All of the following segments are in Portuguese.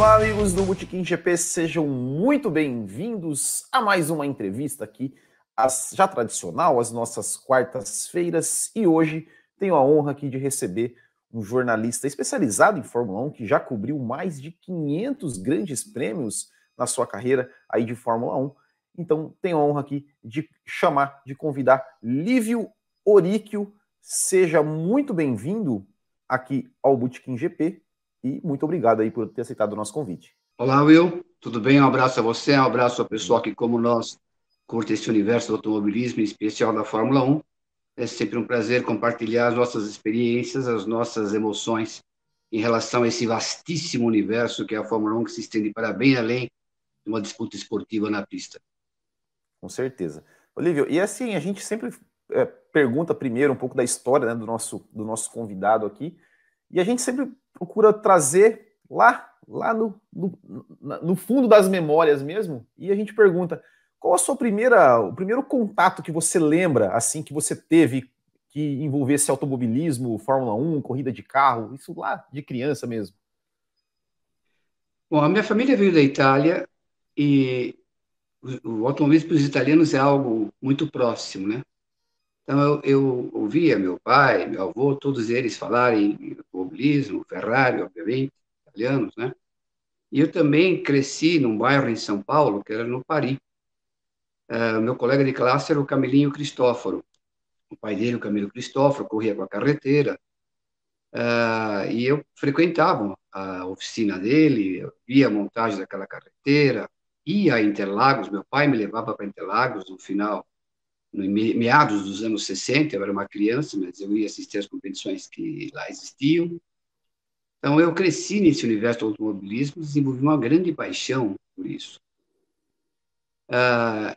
Olá, amigos do Botequim GP, sejam muito bem-vindos a mais uma entrevista aqui, já tradicional, às nossas quartas-feiras, e hoje tenho a honra aqui de receber um jornalista especializado em Fórmula 1, que já cobriu mais de 500 grandes prêmios na sua carreira aí de Fórmula 1. Então, tenho a honra aqui de chamar, de convidar Lívio Oricchio. Seja muito bem-vindo aqui ao Botequim GP e muito obrigado aí por ter aceitado o nosso convite. Olá, Will. Tudo bem? Um abraço a você, um abraço ao pessoal que, como nós, curte esse universo do automobilismo, em especial da Fórmula 1. É sempre um prazer compartilhar as nossas experiências, as nossas emoções em relação a esse vastíssimo universo que é a Fórmula 1, que se estende para bem além de uma disputa esportiva na pista. Com certeza. Olívio, e assim, a gente sempre pergunta primeiro um pouco da história, né, do nosso convidado aqui, e a gente sempre procura trazer lá no fundo das memórias mesmo, e a gente pergunta: qual a sua o primeiro contato que você lembra, assim, que você teve que envolvesse automobilismo, Fórmula 1, corrida de carro, isso lá de criança mesmo? Bom, a minha família veio da Itália e o automobilismo para os italianos é algo muito próximo, né? Então eu ouvia meu pai, meu avô, todos eles falarem em automobilismo, Ferrari, obviamente, italianos, né? E eu também cresci num bairro em São Paulo, que era no Paris. Meu colega de classe era o Camelinho Cristóforo. O pai dele, o Camilo Cristóforo, corria com a carreteira. E eu frequentava a oficina dele, eu via a montagem daquela carreteira, ia a Interlagos, meu pai me levava para Interlagos no meados dos anos 60, eu era uma criança, mas eu ia assistir às competições que lá existiam. Então eu cresci nesse universo do automobilismo, desenvolvi uma grande paixão por isso.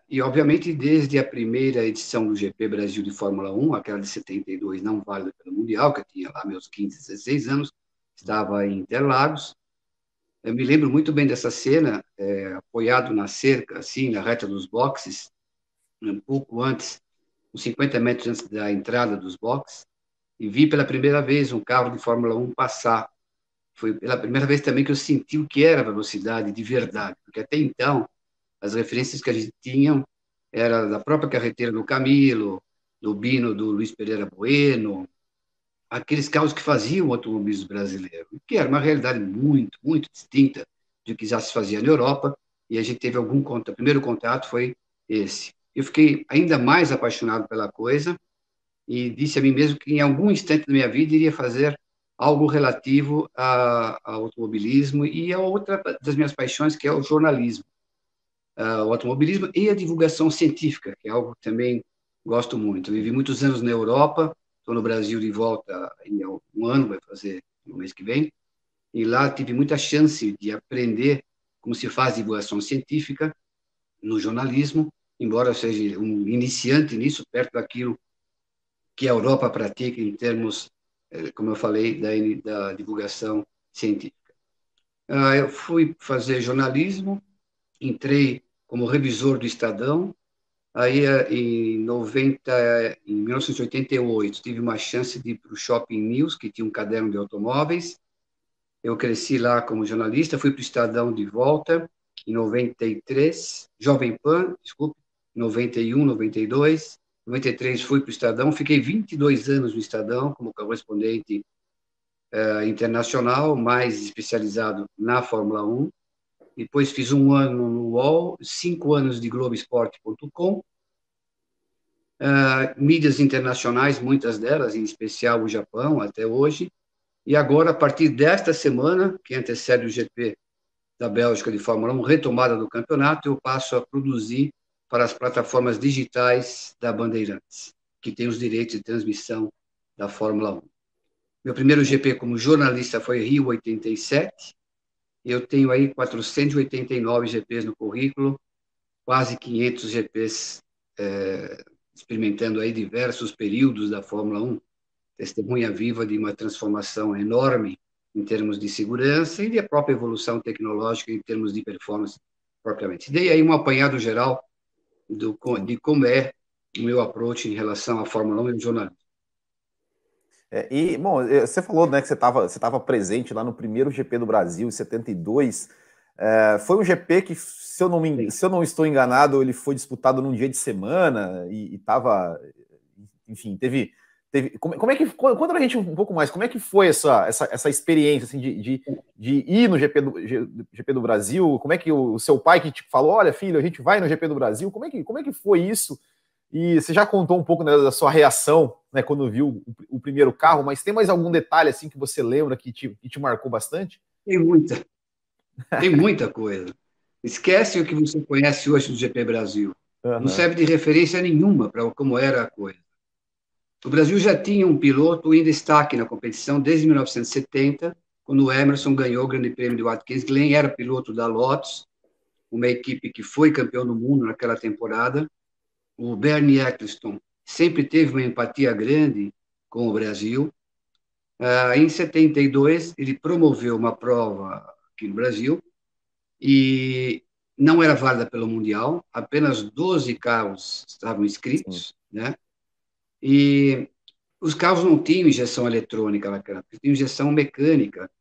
E, obviamente, desde a primeira edição do GP Brasil de Fórmula 1, aquela de 72, não válida pelo Mundial, que eu tinha lá meus 15, 16 anos, estava em Interlagos. Eu me lembro muito bem dessa cena, apoiado na cerca, assim, na reta dos boxes, um pouco antes, uns 50 metros antes da entrada dos boxes, e vi pela primeira vez um carro de Fórmula 1 passar. Foi pela primeira vez também que eu senti o que era a velocidade de verdade, porque até então as referências que a gente tinha era da própria carreteira do Camilo, do Bino, do Luiz Pereira Bueno, aqueles carros que faziam o automobilismo brasileiro, que era uma realidade muito, muito distinta do que já se fazia na Europa, e a gente teve algum contato. O primeiro contato foi esse. Eu fiquei ainda mais apaixonado pela coisa e disse a mim mesmo que em algum instante da minha vida iria fazer algo relativo ao automobilismo e a outra das minhas paixões, que é o jornalismo. O automobilismo e a divulgação científica, que é algo que também gosto muito. Eu vivi muitos anos na Europa, estou no Brasil de volta em um ano, vai fazer no mês que vem, e lá tive muita chance de aprender como se faz divulgação científica no jornalismo, embora eu seja um iniciante nisso, perto daquilo que a Europa pratica em termos, como eu falei, da divulgação científica. Eu fui fazer jornalismo, entrei como revisor do Estadão, aí em 1988 tive uma chance de ir para o Shopping News, que tinha um caderno de automóveis. Eu cresci lá como jornalista, fui para o Estadão de volta em 93, Jovem Pan, desculpe, 91, 92, 93 fui para o Estadão, fiquei 22 anos no Estadão como correspondente internacional, mais especializado na Fórmula 1. Depois fiz um ano no UOL, 5 anos de Globoesporte.com, mídias internacionais, muitas delas, em especial o Japão, até hoje. E agora, a partir desta semana, que antecede o GP da Bélgica de Fórmula 1, retomada do campeonato, eu passo a produzir para as plataformas digitais da Bandeirantes, que tem os direitos de transmissão da Fórmula 1. Meu primeiro GP como jornalista foi Rio 87, eu tenho aí 489 GPs no currículo, quase 500 GPs experimentando aí diversos períodos da Fórmula 1, testemunha viva de uma transformação enorme em termos de segurança e da própria evolução tecnológica em termos de performance propriamente. Dei aí um apanhado geral de como é o meu approach em relação à Fórmula 1 e ao jornalismo. E, bom, você falou, né, que você estava presente lá no primeiro GP do Brasil, em 72. Foi um GP que, se eu não estou enganado, ele foi disputado num dia de semana e estava... Enfim, teve conta pra gente um pouco mais, como é que foi essa experiência assim, de ir no GP do Brasil? Como é que o seu pai que te falou, olha, filho, a gente vai no GP do Brasil? Como é que foi isso? E você já contou um pouco, né, da sua reação, né, quando viu o primeiro carro, mas tem mais algum detalhe assim que você lembra que te marcou bastante? Tem muita coisa. Esquece o que você conhece hoje do GP Brasil. Uhum. Não serve de referência nenhuma para como era a coisa. O Brasil já tinha um piloto em destaque na competição desde 1970, quando o Emerson ganhou o Grande Prêmio de Watkins Glen, era piloto da Lotus, uma equipe que foi campeão do mundo naquela temporada. O Bernie Ecclestone sempre teve uma empatia grande com o Brasil. Em 72, ele promoveu uma prova aqui no Brasil e não era válida pelo Mundial, apenas 12 carros estavam inscritos, né? E os carros não tinham injeção eletrônica naquela época, tinham injeção mecânica.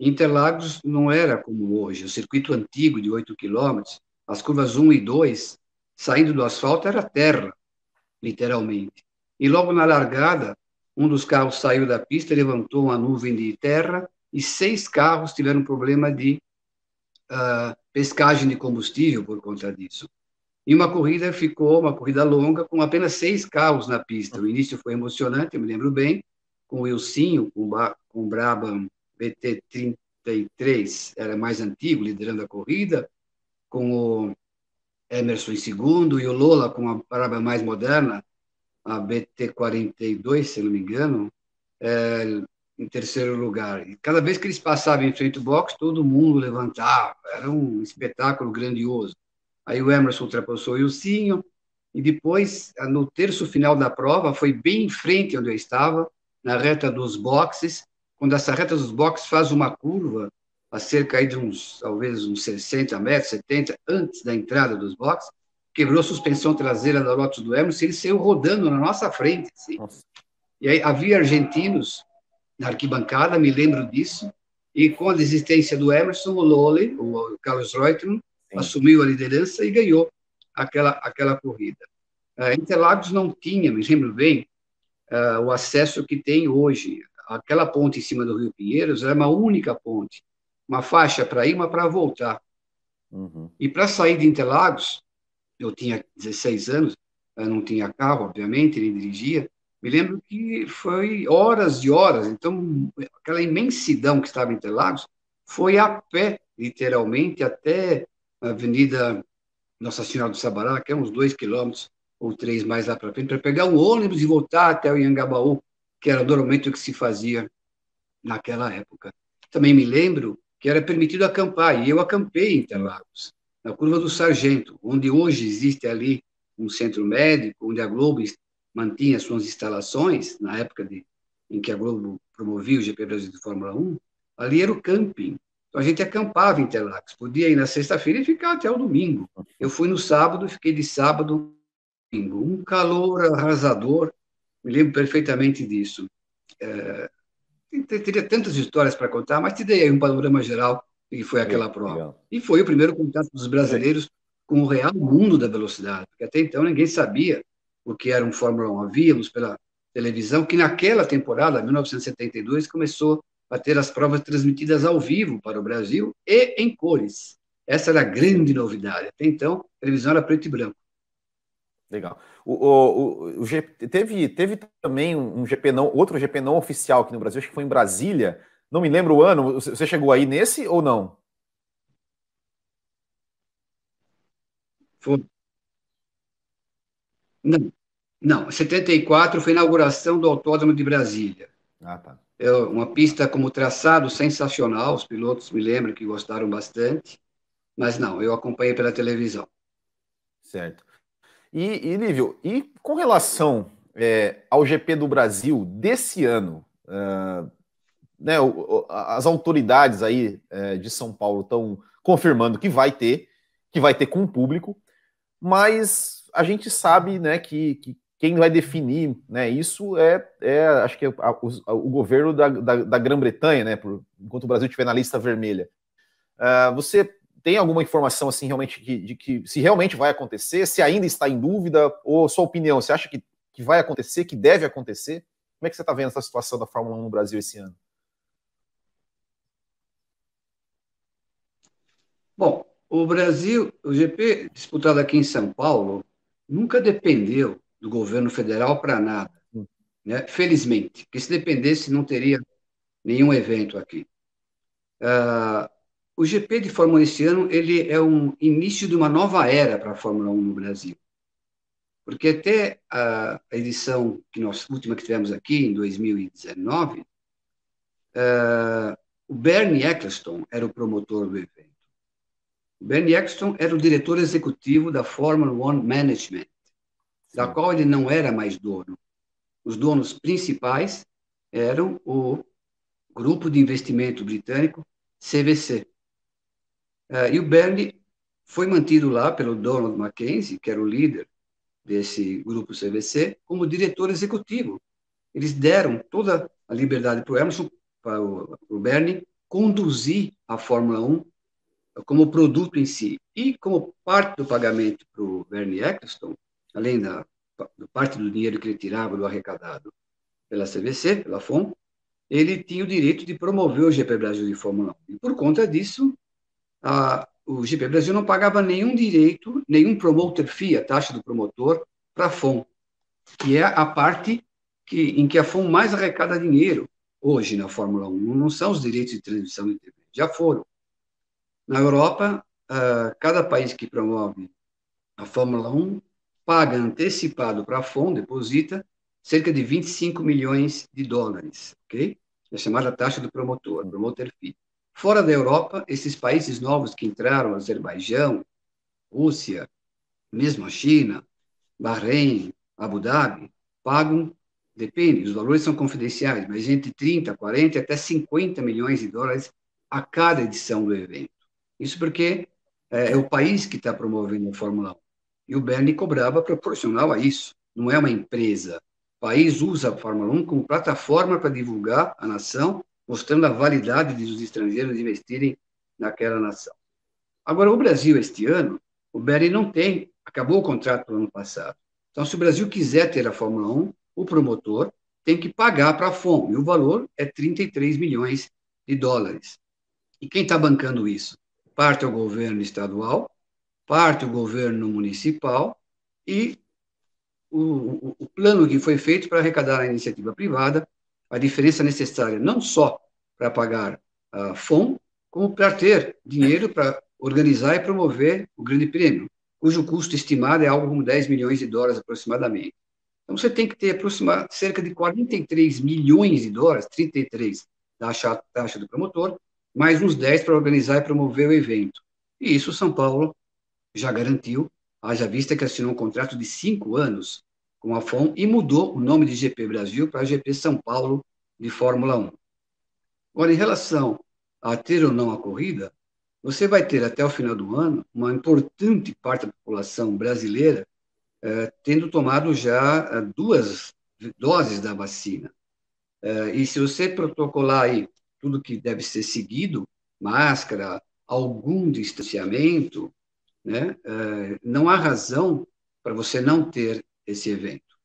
Interlagos não era como hoje, o circuito antigo de 8 quilômetros, as curvas 1 e 2, saindo do asfalto, era terra, literalmente. E logo na largada, um dos carros saiu da pista, levantou uma nuvem de terra, e 6 carros tiveram problema de pescagem de combustível por conta disso. E uma corrida longa, com apenas 6 carros na pista. O início foi emocionante, eu me lembro bem, com o Ilcinho, com o Brabham BT-33, era mais antigo, liderando a corrida, com o Emerson em segundo, e o Lola com a Brabham mais moderna, a BT-42, se não me engano, em terceiro lugar. E cada vez que eles passavam em frente ao box, todo mundo levantava, era um espetáculo grandioso. Aí o Emerson ultrapassou o Ilcinho, e depois, no terço final da prova, foi bem em frente onde eu estava, na reta dos boxes, quando essa reta dos boxes faz uma curva, a cerca de talvez uns 60 metros, 70, antes da entrada dos boxes, quebrou a suspensão traseira da Lotus do Emerson, e ele saiu rodando na nossa frente. Assim. E aí havia argentinos na arquibancada, me lembro disso, e com a desistência do Emerson, o Lole, o Carlos Reutemann, assumiu a liderança e ganhou aquela corrida. Interlagos não tinha, me lembro bem, o acesso que tem hoje. Aquela ponte em cima do Rio Pinheiros era uma única ponte, uma faixa para ir, uma para voltar. Uhum. E para sair de Interlagos, eu tinha 16 anos, eu não tinha carro, obviamente, nem dirigia, me lembro que foi horas e horas, então aquela imensidão que estava em Interlagos foi a pé, literalmente, até a Avenida Nossa Senhora do Sabará, que é uns 2 quilômetros ou 3 mais lá para frente, para pegar um ônibus e voltar até o Anhangabaú, que era normalmente o que se fazia naquela época. Também me lembro que era permitido acampar, e eu acampei em Interlagos, na curva do Sargento, onde hoje existe ali um centro médico, onde a Globo mantinha suas instalações, na época em que a Globo promovia o GP Brasil de Fórmula 1, ali era o camping. Então, a gente acampava em Interlagos, podia ir na sexta-feira e ficar até o domingo. Eu fui no sábado, fiquei de sábado ao domingo. Um calor arrasador, me lembro perfeitamente disso. Teria tantas histórias para contar, mas te dei aí um panorama geral do que foi aquela prova. Legal. E foi o primeiro contato dos brasileiros com o real mundo da velocidade, porque até então ninguém sabia o que era um Fórmula 1. Havíamos pela televisão, que naquela temporada, 1972, começou a ter as provas transmitidas ao vivo para o Brasil e em cores. Essa era a grande novidade. Até então, a televisão era preto e branco. Legal. Teve também um GP outro GP não oficial aqui no Brasil, acho que foi em Brasília. Não me lembro o ano. Você chegou aí nesse ou não? Foi. Não. Não, 74 foi a inauguração do Autódromo de Brasília. Ah, tá. É uma pista como traçado sensacional, os pilotos me lembram que gostaram bastante, mas não, eu acompanhei pela televisão. Certo. E Lívio, e com relação ao GP do Brasil desse ano, né, as autoridades aí de São Paulo estão confirmando que vai ter com o público, mas a gente sabe, né, que Quem vai definir, né, isso acho que é o governo da Grã-Bretanha, né, enquanto o Brasil estiver na lista vermelha. Você tem alguma informação assim realmente de que se realmente vai acontecer, se ainda está em dúvida, ou sua opinião, você acha que vai acontecer, que deve acontecer? Como é que você está vendo essa situação da Fórmula 1 no Brasil esse ano? Bom, o Brasil, o GP disputado aqui em São Paulo, nunca dependeu do governo federal para nada, né? Felizmente, porque se dependesse não teria nenhum evento aqui. O GP de Fórmula 1 esse ano, ele é um início de uma nova era para a Fórmula 1 no Brasil, porque até a edição última que tivemos aqui, em 2019, o Bernie Ecclestone era o promotor do evento. O Bernie Ecclestone era o diretor executivo da Fórmula 1 Management, da qual ele não era mais dono. Os donos principais eram o grupo de investimento britânico CVC. E o Bernie foi mantido lá pelo Donald Mackenzie, que era o líder desse grupo CVC, como diretor executivo. Eles deram toda a liberdade para o Emerson, para o Bernie, conduzir a Fórmula 1 como produto em si. E como parte do pagamento para o Bernie Ecclestone, além da parte do dinheiro que ele tirava do arrecadado pela CVC, pela FOM, ele tinha o direito de promover o GP Brasil de Fórmula 1. E por conta disso, o GP Brasil não pagava nenhum direito, nenhum promoter fee, a taxa do promotor, para a FOM, que é a parte em que a FOM mais arrecada dinheiro hoje na Fórmula 1. Não são os direitos de transmissão de TV, já foram. Na Europa, cada país que promove a Fórmula 1 paga antecipado para a FOM, deposita cerca de 25 milhões de dólares, ok? É chamada taxa do promotor, promoter fee. Fora da Europa, esses países novos que entraram, Azerbaijão, Rússia, mesmo a China, Bahrein, Abu Dhabi, pagam, depende, os valores são confidenciais, mas entre 30, 40 até 50 milhões de dólares a cada edição do evento. Isso porque é o país que está promovendo a Fórmula 1. E o Bernie cobrava proporcional a isso. Não é uma empresa. O país usa a Fórmula 1 como plataforma para divulgar a nação, mostrando a validade dos estrangeiros investirem naquela nação. Agora, o Brasil, este ano, o Bernie não tem. Acabou o contrato no ano passado. Então, se o Brasil quiser ter a Fórmula 1, o promotor tem que pagar para a FOM. E o valor é 33 milhões de dólares. E quem está bancando isso? Parte ao governo estadual, parte o governo municipal e o plano que foi feito para arrecadar a iniciativa privada, a diferença necessária não só para pagar a FOM, como para ter dinheiro para organizar e promover o Grande Prêmio, cujo custo estimado é algo como 10 milhões de dólares aproximadamente. Então você tem que ter aproximadamente cerca de 43 milhões de dólares, 33 da taxa do promotor, mais uns 10 para organizar e promover o evento. E isso São Paulo já garantiu, haja vista que assinou um contrato de 5 anos com a FOM e mudou o nome de GP Brasil para GP São Paulo de Fórmula 1. Agora, em relação a ter ou não a corrida, você vai ter até o final do ano uma importante parte da população brasileira tendo tomado já 2 doses da vacina. E se você protocolar aí tudo que deve ser seguido, máscara, algum distanciamento, né? Não há razão para você não ter esse evento.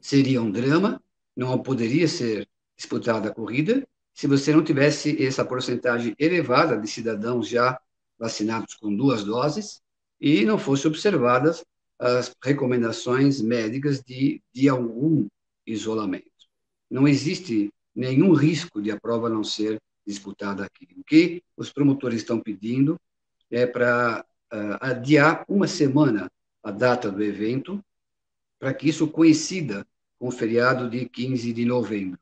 Seria um drama, não poderia ser disputada a corrida se você não tivesse essa porcentagem elevada de cidadãos já vacinados com 2 doses e não fossem observadas as recomendações médicas de algum isolamento. Não existe nenhum risco de a prova não ser disputada aqui. O que os promotores estão pedindo é para adiar uma semana a data do evento para que isso coincida com o feriado de 15 de novembro.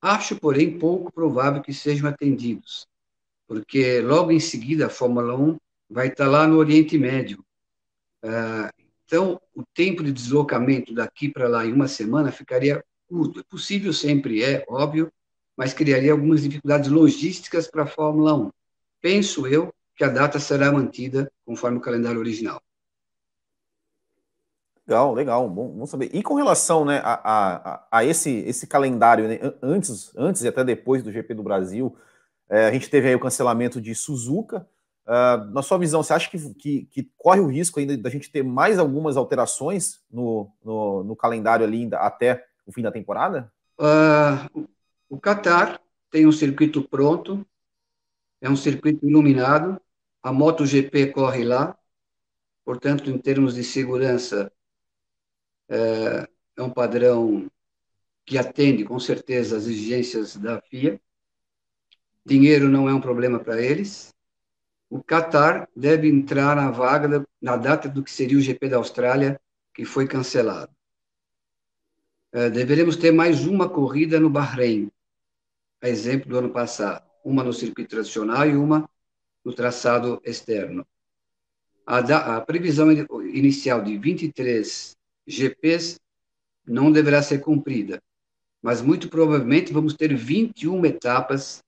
Acho, porém, pouco provável que sejam atendidos, porque logo em seguida a Fórmula 1 vai estar lá no Oriente Médio. Então, o tempo de deslocamento daqui para lá em uma semana ficaria curto. É possível, sempre é, óbvio, mas criaria algumas dificuldades logísticas para a Fórmula 1. Penso eu que a data será mantida conforme o calendário original. Legal, legal, bom saber. E com relação, né, a esse calendário, né, antes e até depois do GP do Brasil, a gente teve aí o cancelamento de Suzuka. Na sua visão, você acha que corre o risco ainda da gente ter mais algumas alterações no calendário ali ainda até o fim da temporada? O Qatar tem um circuito pronto, é um circuito iluminado, a MotoGP corre lá, portanto, em termos de segurança, é um padrão que atende, com certeza, às exigências da FIA. Dinheiro não é um problema para eles. O Qatar deve entrar na vaga, na data do que seria o GP da Austrália, que foi cancelado. Deveremos ter mais uma corrida no Bahrein, a exemplo do ano passado, uma no circuito tradicional e uma no traçado externo. A previsão inicial de 23 GPs não deverá ser cumprida, mas muito provavelmente vamos ter 21 etapas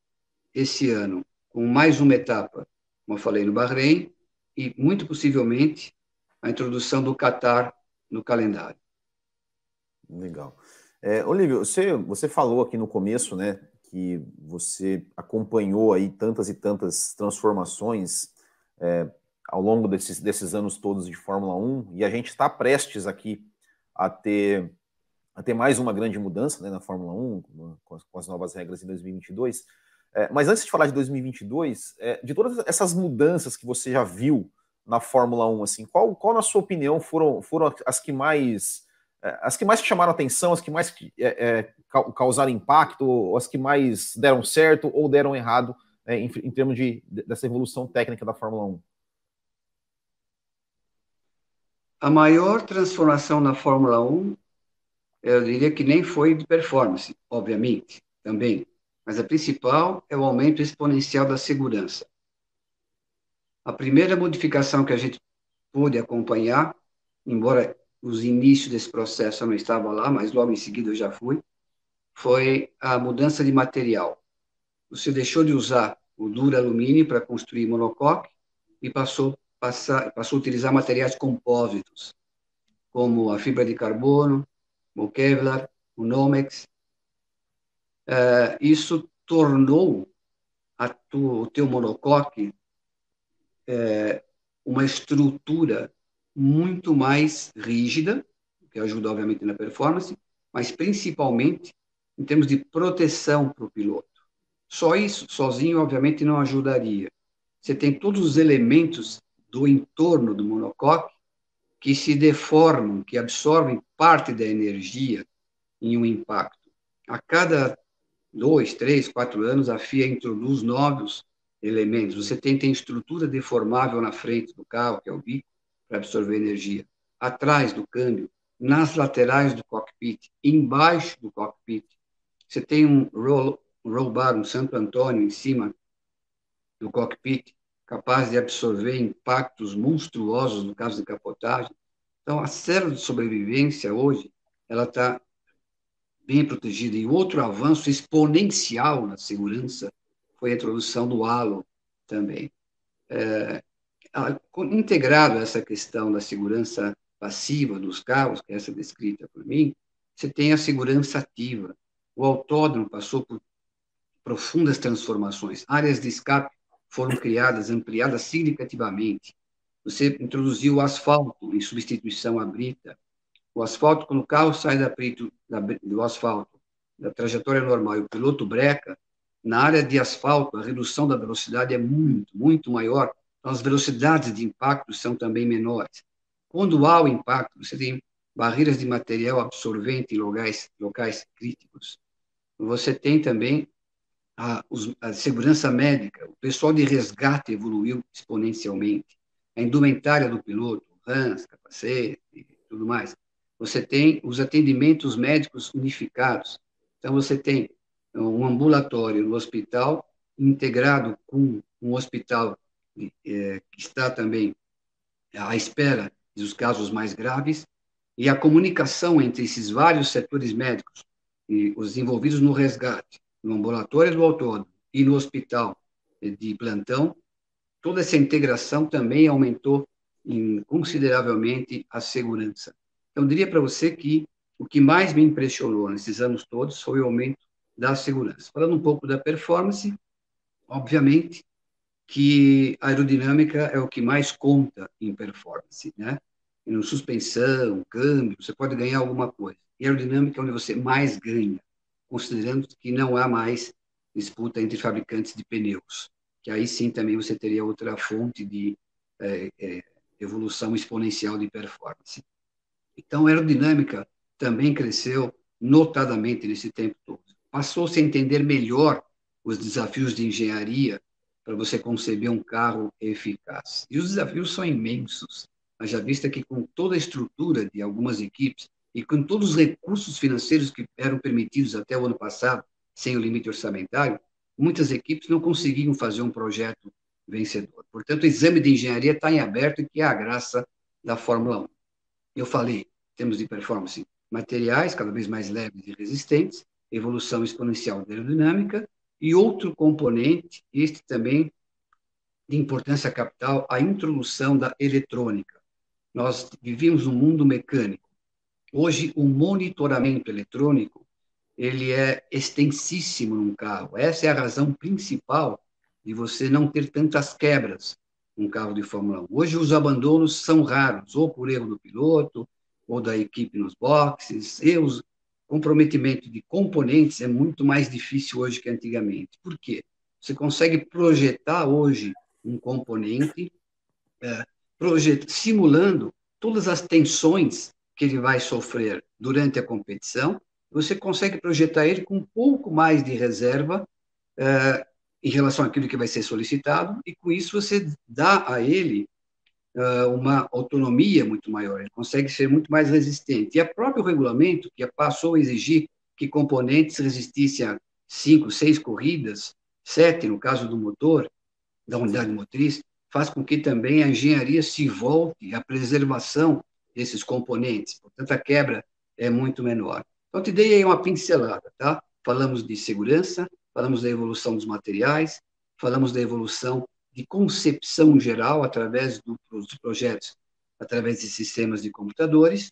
esse ano, com mais uma etapa, como eu falei, no Bahrein, e muito possivelmente a introdução do Qatar no calendário. Legal. Olívio, você falou aqui no começo, né, que você acompanhou aí tantas e tantas transformações ao longo desses anos todos de Fórmula 1, e a gente está prestes aqui a ter mais uma grande mudança, né, na Fórmula 1, com as novas regras em 2022. Mas antes de falar de 2022, de todas essas mudanças que você já viu na Fórmula 1, assim, qual na sua opinião, foram as que mais te chamaram atenção, as que mais causaram impacto, ou as que mais deram certo ou deram errado, em termos dessa evolução técnica da Fórmula 1? A maior transformação na Fórmula 1, eu diria que nem foi de performance, obviamente, também. Mas a principal é o aumento exponencial da segurança. A primeira modificação que a gente pôde acompanhar, embora os inícios desse processo eu não estava lá, mas logo em seguida eu já fui, foi a mudança de material. Você deixou de usar o duro alumínio para construir monocoque e passou a utilizar materiais compósitos, como a fibra de carbono, o Kevlar, o Nomex. Isso tornou o teu monocoque uma estrutura muito mais rígida, o que ajuda, obviamente, na performance, mas principalmente em termos de proteção para o piloto. Só isso, sozinho, obviamente, não ajudaria. Você tem todos os elementos do entorno do monocoque que se deformam, que absorvem parte da energia em um impacto. A cada 2, 3, 4 anos, a FIA introduz novos elementos. Você tem estrutura deformável na frente do carro, que é o bico, para absorver energia, atrás do câmbio, nas laterais do cockpit, embaixo do cockpit. Você tem um roll bar, um Santo Antônio em cima do cockpit, capaz de absorver impactos monstruosos no caso de capotagem. Então, a célula de sobrevivência hoje, ela está bem protegida. E outro avanço exponencial na segurança foi a introdução do halo também. Integrado a essa questão da segurança passiva dos carros, que é essa descrita por mim, você tem a segurança ativa. O autódromo passou por profundas transformações. Áreas de escape foram criadas, ampliadas significativamente. Você introduziu o asfalto em substituição à brita. O asfalto, quando o carro sai do asfalto, da trajetória normal, e o piloto breca, na área de asfalto, a redução da velocidade é muito, muito maior. Então, as velocidades de impacto são também menores. Quando há o impacto, você tem barreiras de material absorvente em locais críticos. Você tem também a segurança médica. O pessoal de resgate evoluiu exponencialmente. A indumentária do piloto, rãs, capacete e tudo mais. Você tem os atendimentos médicos unificados. Então, você tem um ambulatório no hospital, integrado com um hospital que está também à espera dos casos mais graves, e a comunicação entre esses vários setores médicos, e os envolvidos no resgate, no ambulatório do autódromo e no hospital de plantão, toda essa integração também aumentou consideravelmente a segurança. Eu diria para você que o que mais me impressionou nesses anos todos foi o aumento da segurança. Falando um pouco da performance, obviamente que a aerodinâmica é o que mais conta em performance, né? Em suspensão, câmbio, você pode ganhar alguma coisa. E a aerodinâmica é onde você mais ganha, considerando que não há mais disputa entre fabricantes de pneus, que aí sim também você teria outra fonte de evolução exponencial de performance. Então, a aerodinâmica também cresceu notadamente nesse tempo todo. Passou-se a entender melhor os desafios de engenharia para você conceber um carro eficaz. E os desafios são imensos, haja vista que com toda a estrutura de algumas equipes e com todos os recursos financeiros que eram permitidos até o ano passado, sem o limite orçamentário, muitas equipes não conseguiam fazer um projeto vencedor. Portanto, o exame de engenharia está em aberto, que é a graça da Fórmula 1. Eu falei, temos de performance materiais cada vez mais leves e resistentes, evolução exponencial da aerodinâmica e outro componente, este também de importância capital, a introdução da eletrônica. Nós vivíamos num mundo mecânico. Hoje, o monitoramento eletrônico ele é extensíssimo num carro. Essa é a razão principal de você não ter tantas quebras num carro de Fórmula 1. Hoje, os abandonos são raros, ou por erro do piloto, ou da equipe nos boxes, erros. Comprometimento de componentes é muito mais difícil hoje que antigamente. Por quê? Você consegue projetar hoje um componente simulando todas as tensões que ele vai sofrer durante a competição. Você consegue projetar ele com um pouco mais de reserva em relação àquilo que vai ser solicitado e, com isso, você dá a ele uma autonomia muito maior, ele consegue ser muito mais resistente. E o próprio regulamento, que passou a exigir que componentes resistissem a 5, 6 corridas, 7 no caso do motor, da unidade motriz, faz com que também a engenharia se volte à preservação desses componentes. Portanto, a quebra é muito menor. Então, te dei aí uma pincelada, tá? Falamos de segurança, falamos da evolução dos materiais, falamos da evolução de concepção geral através dos projetos, através de sistemas de computadores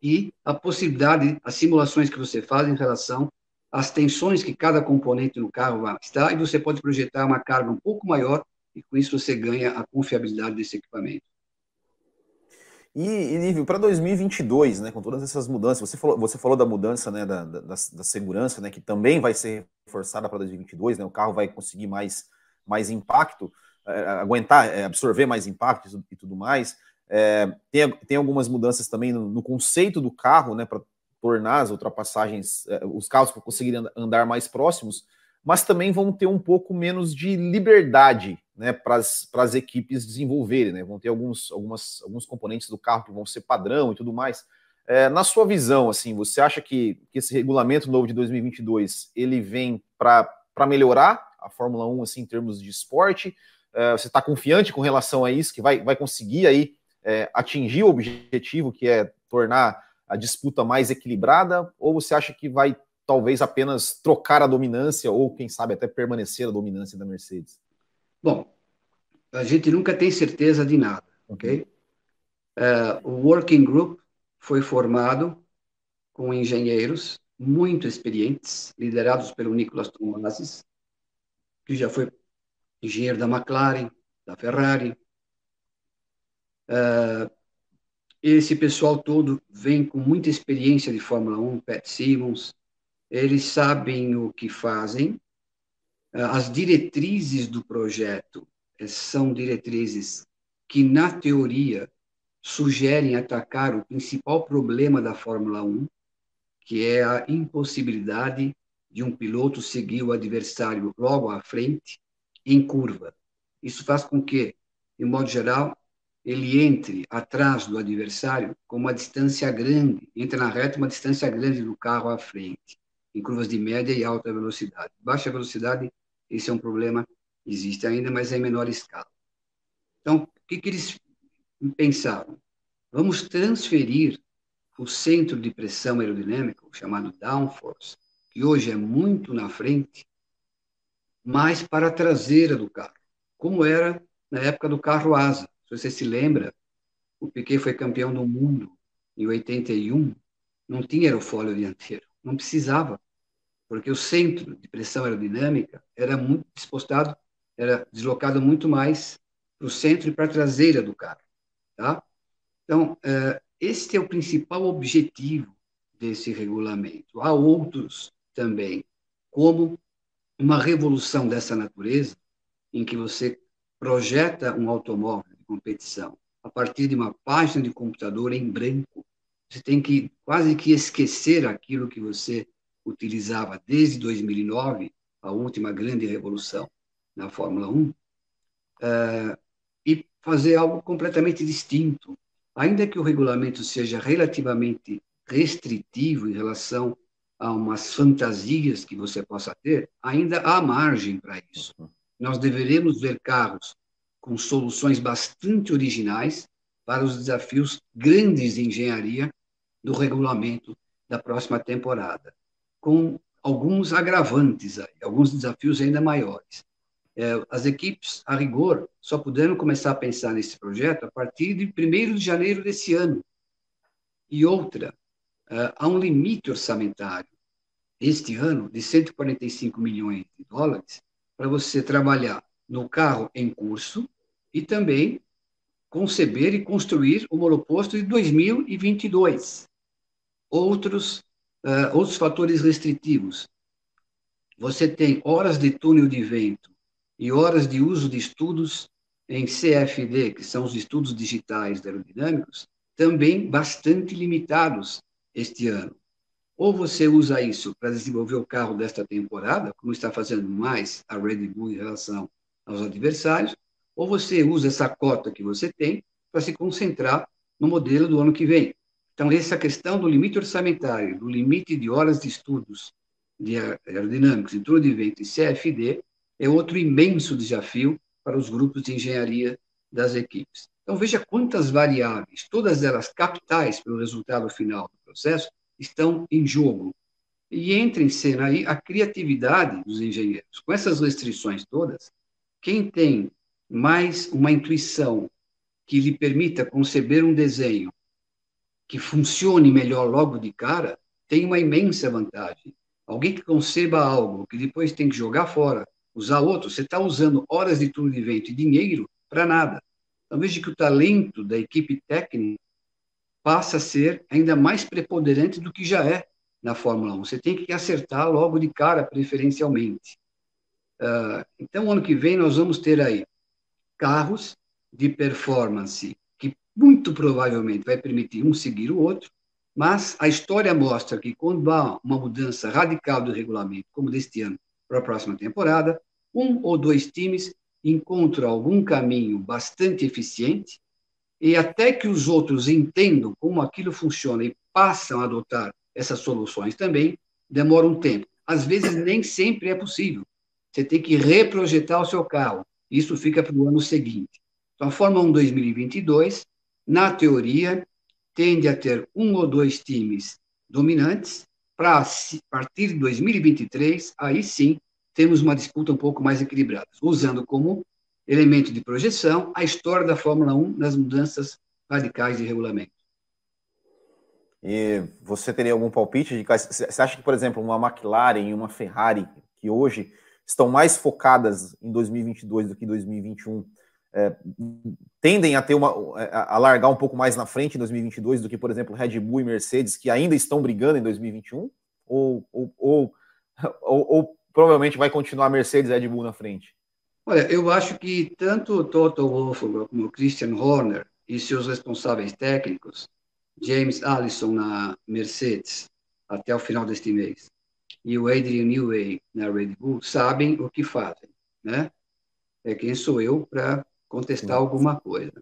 e a possibilidade, as simulações que você faz em relação às tensões que cada componente no carro vai estar e você pode projetar uma carga um pouco maior e com isso você ganha a confiabilidade desse equipamento. E Lívio, para 2022, né, com todas essas mudanças, você falou da mudança, né, da segurança, né, que também vai ser reforçada para 2022, né, o carro vai conseguir mais impacto, absorver mais impacto e tudo mais. Tem algumas mudanças também no conceito do carro, né, para tornar as ultrapassagens, os carros para conseguirem andar mais próximos, mas também vão ter um pouco menos de liberdade, né, para as equipes desenvolverem, né, vão ter alguns componentes do carro que vão ser padrão e tudo mais. Na sua visão, assim, você acha que esse regulamento novo de 2022, ele vem para melhorar a Fórmula 1, assim, em termos de esporte? Você está confiante com relação a isso, que vai conseguir aí atingir o objetivo, que é tornar a disputa mais equilibrada? Ou você acha que vai, talvez, apenas trocar a dominância ou, quem sabe, até permanecer a dominância da Mercedes? Bom, a gente nunca tem certeza de nada, ok? O Working Group foi formado com engenheiros muito experientes, liderados pelo Nicolas Tomasis, que já foi engenheiro da McLaren, da Ferrari. Esse pessoal todo vem com muita experiência de Fórmula 1, Pat Simmons. Eles sabem o que fazem. As diretrizes do projeto são diretrizes que, na teoria, sugerem atacar o principal problema da Fórmula 1, que é a impossibilidade de um piloto seguir o adversário logo à frente, em curva. Isso faz com que, de modo geral, ele entre atrás do adversário com uma distância grande, entra na reta uma distância grande do carro à frente, em curvas de média e alta velocidade. Baixa velocidade, esse é um problema, existe ainda, mas é em menor escala. Então, o que eles pensaram? Vamos transferir o centro de pressão aerodinâmica, chamado downforce, que hoje é muito na frente, mas para a traseira do carro, como era na época do carro asa. Se você se lembra, o Piquet foi campeão do mundo em 81, não tinha aerofólio dianteiro, não precisava, porque o centro de pressão aerodinâmica era muito despostado, era deslocado muito mais para o centro e para a traseira do carro. Tá? Então, este é o principal objetivo desse regulamento. Há outros também, como uma revolução dessa natureza, em que você projeta um automóvel de competição a partir de uma página de computador em branco. Você tem que quase que esquecer aquilo que você utilizava desde 2009, a última grande revolução na Fórmula 1, e fazer algo completamente distinto. Ainda que o regulamento seja relativamente restritivo em relação a umas fantasias que você possa ter, ainda há margem para isso. Nós deveremos ver carros com soluções bastante originais para os desafios grandes de engenharia do regulamento da próxima temporada, com alguns agravantes, alguns desafios ainda maiores. As equipes, a rigor, só puderam começar a pensar nesse projeto a partir de 1º de janeiro desse ano. E outra, há um limite orçamentário este ano de US$145 milhões para você trabalhar no carro em curso e também conceber e construir o monoposto de 2022. Outros fatores restritivos. Você tem horas de túnel de vento e horas de uso de estudos em CFD, que são os estudos digitais aerodinâmicos, também bastante limitados este ano. Ou você usa isso para desenvolver o carro desta temporada, como está fazendo mais a Red Bull em relação aos adversários, ou você usa essa cota que você tem para se concentrar no modelo do ano que vem. Então, essa questão do limite orçamentário, do limite de horas de estudos de aerodinâmicos, em túnel de vento e CFD, é outro imenso desafio para os grupos de engenharia das equipes. Então, veja quantas variáveis, todas elas capitais para o resultado final do processo, estão em jogo. E entra em cena aí a criatividade dos engenheiros. Com essas restrições todas, quem tem mais uma intuição que lhe permita conceber um desenho que funcione melhor logo de cara, tem uma imensa vantagem. Alguém que conceba algo que depois tem que jogar fora, usar outro, você está usando horas de túnel de vento e dinheiro para nada. Então, veja que o talento da equipe técnica passa a ser ainda mais preponderante do que já é na Fórmula 1. Você tem que acertar logo de cara, preferencialmente. Então, ano que vem, nós vamos ter aí carros de performance que muito provavelmente vai permitir um seguir o outro, mas a história mostra que quando há uma mudança radical do regulamento, como deste ano, para a próxima temporada, um ou dois times encontram algum caminho bastante eficiente e até que os outros entendam como aquilo funciona e passam a adotar essas soluções também, demora um tempo. Às vezes, nem sempre é possível. Você tem que reprojetar o seu carro. Isso fica para o ano seguinte. Então, a Fórmula 1 2022, na teoria, tende a ter um ou dois times dominantes. Para a partir de 2023, aí sim, temos uma disputa um pouco mais equilibrada, usando como elemento de projeção a história da Fórmula 1 nas mudanças radicais de regulamento. E você teria algum palpite? Você acha que, por exemplo, uma McLaren e uma Ferrari, que hoje estão mais focadas em 2022 do que 2021, tendem a ter a largar um pouco mais na frente em 2022 do que, por exemplo, Red Bull e Mercedes, que ainda estão brigando em 2021? Ou provavelmente vai continuar Mercedes e Red Bull na frente? Olha, eu acho que tanto o Toto Wolff como o Christian Horner e seus responsáveis técnicos, James Allison na Mercedes até o final deste mês e o Adrian Newey na Red Bull, sabem o que fazem, né? É quem sou eu para contestar alguma coisa.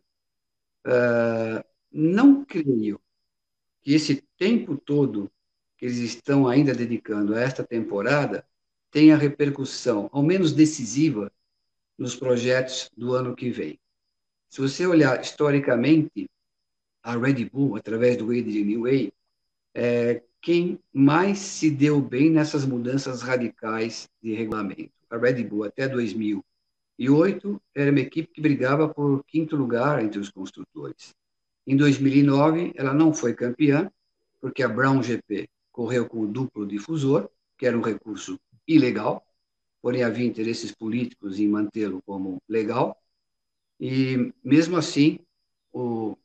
Não creio que esse tempo todo que eles estão ainda dedicando a esta temporada tenha repercussão, ao menos decisiva, nos projetos do ano que vem. Se você olhar historicamente, a Red Bull, através do Adrian Newey, é quem mais se deu bem nessas mudanças radicais de regulamento. A Red Bull, até 2008, era uma equipe que brigava por 5º lugar entre os construtores. Em 2009, ela não foi campeã, porque a Brown GP correu com o duplo difusor, que era um recurso ilegal, porém havia interesses políticos em mantê-lo como legal, e mesmo assim o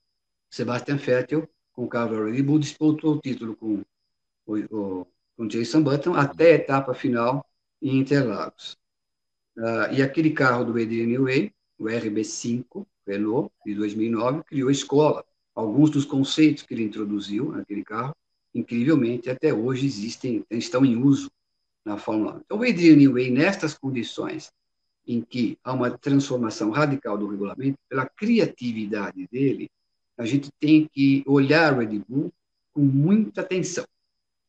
Sebastian Vettel, com o carro Red Bull, disputou o título com Jenson Button até a etapa final em Interlagos. E aquele carro do Adrian Newey, o RB5 Renault, de 2009, criou escola. Alguns dos conceitos que ele introduziu naquele carro, incrivelmente, até hoje existem, estão em uso na Fórmula 1. Então, o Adrian Newey, nestas condições em que há uma transformação radical do regulamento, pela criatividade dele, a gente tem que olhar o Red Bull com muita atenção.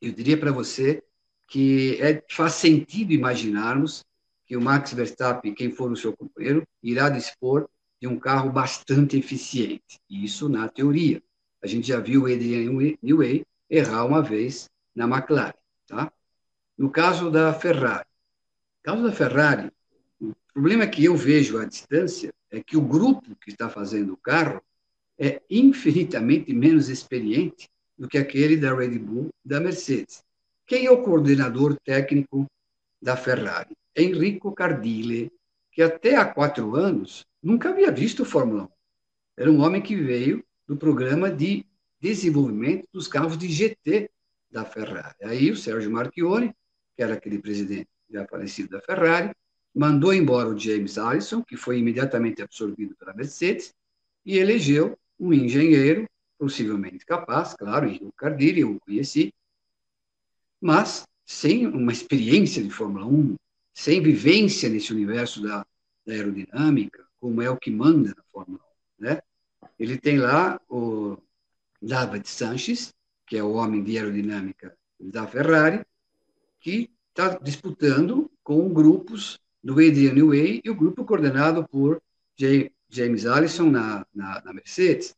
Eu diria para você que faz sentido imaginarmos que o Max Verstappen, quem for o seu companheiro, irá dispor de um carro bastante eficiente. Isso na teoria. A gente já viu o Adrian Newey errar uma vez na McLaren. Tá? No caso da Ferrari. No caso da Ferrari, o problema que eu vejo à distância é que o grupo que está fazendo o carro é infinitamente menos experiente do que aquele da Red Bull, da Mercedes. Quem é o coordenador técnico da Ferrari? Enrico Cardile, que até há 4 anos nunca havia visto Fórmula 1. Era um homem que veio do programa de desenvolvimento dos carros de GT da Ferrari. Aí o Sérgio Marchione, que era aquele presidente já falecido da Ferrari, mandou embora o James Allison, que foi imediatamente absorvido pela Mercedes, e elegeu um engenheiro, possivelmente capaz, claro, e o Cardilli eu o conheci, mas sem uma experiência de Fórmula 1, sem vivência nesse universo da aerodinâmica, como é o que manda na Fórmula 1. Né? Ele tem lá o David Sanchez, que é o homem de aerodinâmica da Ferrari, que está disputando com grupos do Adrian Newey e o grupo coordenado por James Allison na Mercedes.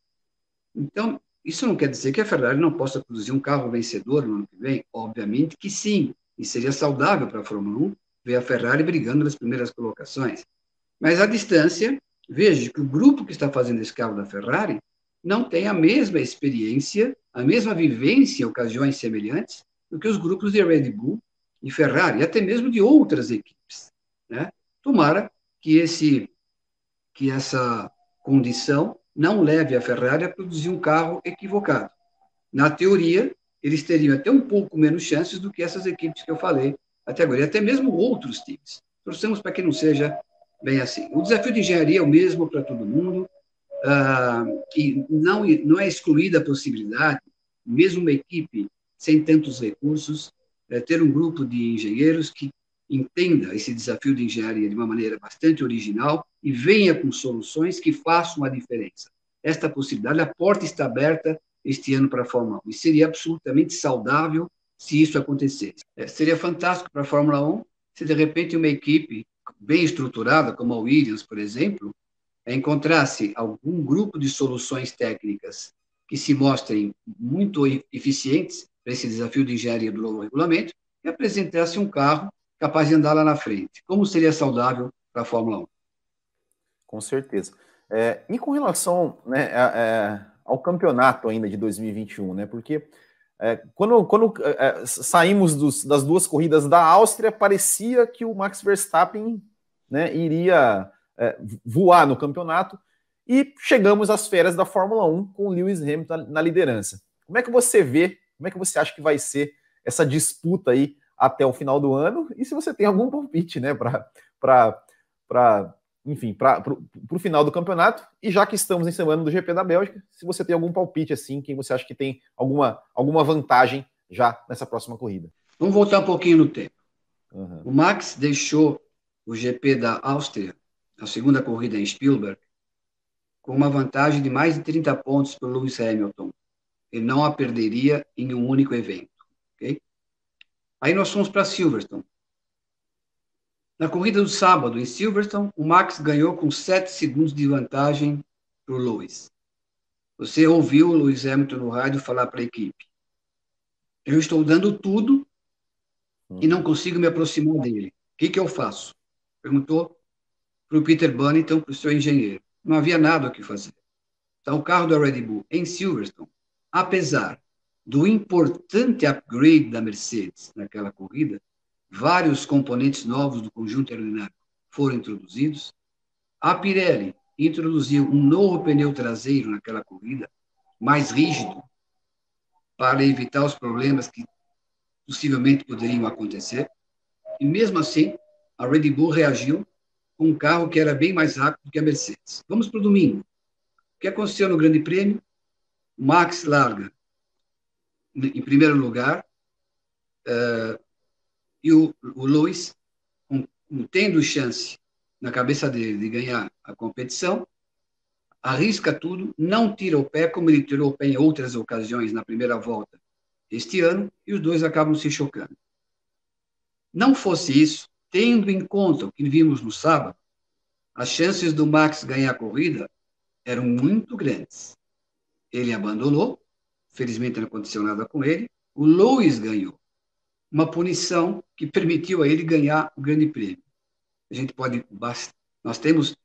Então, isso não quer dizer que a Ferrari não possa produzir um carro vencedor no ano que vem? Obviamente que sim, e seria saudável para a Fórmula 1 ver a Ferrari brigando nas primeiras colocações. Mas, à distância, vejo que o grupo que está fazendo esse carro da Ferrari não tem a mesma experiência, a mesma vivência em ocasiões semelhantes do que os grupos de Red Bull e Ferrari, e até mesmo de outras equipes. Né? Tomara que essa condição não leve a Ferrari a produzir um carro equivocado. Na teoria, eles teriam até um pouco menos chances do que essas equipes que eu falei até agora, e até mesmo outros times. Torcemos para que não seja bem assim. O desafio de engenharia é o mesmo para todo mundo, e não é excluída a possibilidade, mesmo uma equipe sem tantos recursos, ter um grupo de engenheiros que entenda esse desafio de engenharia de uma maneira bastante original e venha com soluções que façam a diferença. Esta possibilidade, a porta está aberta este ano para a Fórmula 1, e seria absolutamente saudável se isso acontecesse. Seria fantástico para a Fórmula 1 se, de repente, uma equipe bem estruturada, como a Williams, por exemplo, encontrasse algum grupo de soluções técnicas que se mostrem muito eficientes para esse desafio de engenharia do novo regulamento e apresentasse um carro capaz de andar lá na frente. Como seria saudável para a Fórmula 1? Com certeza. E com relação, né, ao campeonato ainda de 2021, né? Porque quando saímos das duas corridas da Áustria, parecia que o Max Verstappen, né, iria voar no campeonato, e chegamos às férias da Fórmula 1 com o Lewis Hamilton na liderança. Como é que você vê, como é que você acha que vai ser essa disputa aí até o final do ano, e se você tem algum palpite, né, para o final do campeonato? E já que estamos em semana do GP da Bélgica, se você tem algum palpite, assim, quem você acha que tem alguma vantagem já nessa próxima corrida? Vamos voltar um pouquinho no tempo. Uhum. O Max deixou o GP da Áustria, a segunda corrida em Spielberg, com uma vantagem de mais de 30 pontos para o Lewis Hamilton. Ele não a perderia em um único evento, ok? Aí nós fomos para Silverstone. Na corrida do sábado, em Silverstone, o Max ganhou com 7 segundos de vantagem para o Lewis. Você ouviu o Lewis Hamilton no rádio falar para a equipe: eu estou dando tudo e não consigo me aproximar dele. O que eu faço? Perguntou para o Peter Bunn, então, para o seu engenheiro. Não havia nada o que fazer. o carro da Red Bull em Silverstone, apesar do importante upgrade da Mercedes naquela corrida, vários componentes novos do conjunto aerodinâmico foram introduzidos. A Pirelli introduziu um novo pneu traseiro naquela corrida, mais rígido, para evitar os problemas que possivelmente poderiam acontecer. E mesmo assim, a Red Bull reagiu com um carro que era bem mais rápido que a Mercedes. Vamos para o domingo. O que aconteceu no Grande Prêmio? O Max larga em primeiro lugar, e o Lewis, tendo chance na cabeça dele de ganhar a competição, arrisca tudo, não tira o pé, como ele tirou o pé em outras ocasiões na primeira volta este ano, e os dois acabam se chocando. Não fosse isso, tendo em conta o que vimos no sábado, as chances do Max ganhar a corrida eram muito grandes. Ele abandonou, felizmente não aconteceu nada com ele, o Lewis ganhou. Uma punição que permitiu a ele ganhar o Grande Prêmio. A gente pode, nós temos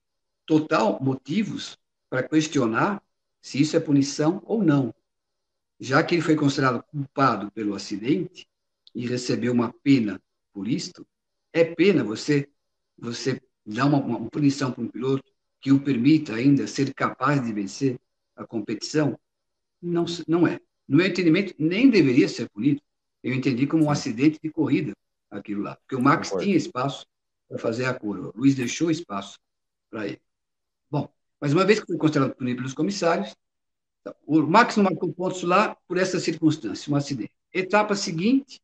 total motivos para questionar se isso é punição ou não, já que ele foi considerado culpado pelo acidente e recebeu uma pena por isto. É pena você dar uma punição para um piloto que o permita ainda ser capaz de vencer a competição? Não é. No meu entendimento, nem deveria ser punido. Eu entendi como um acidente de corrida aquilo lá, porque o Max tinha espaço para fazer a curva. O Luiz deixou espaço para ele. Bom, mas uma vez que foi considerado punido pelos comissários, o Max não marcou pontos lá por essa circunstância, um acidente. Etapa seguinte,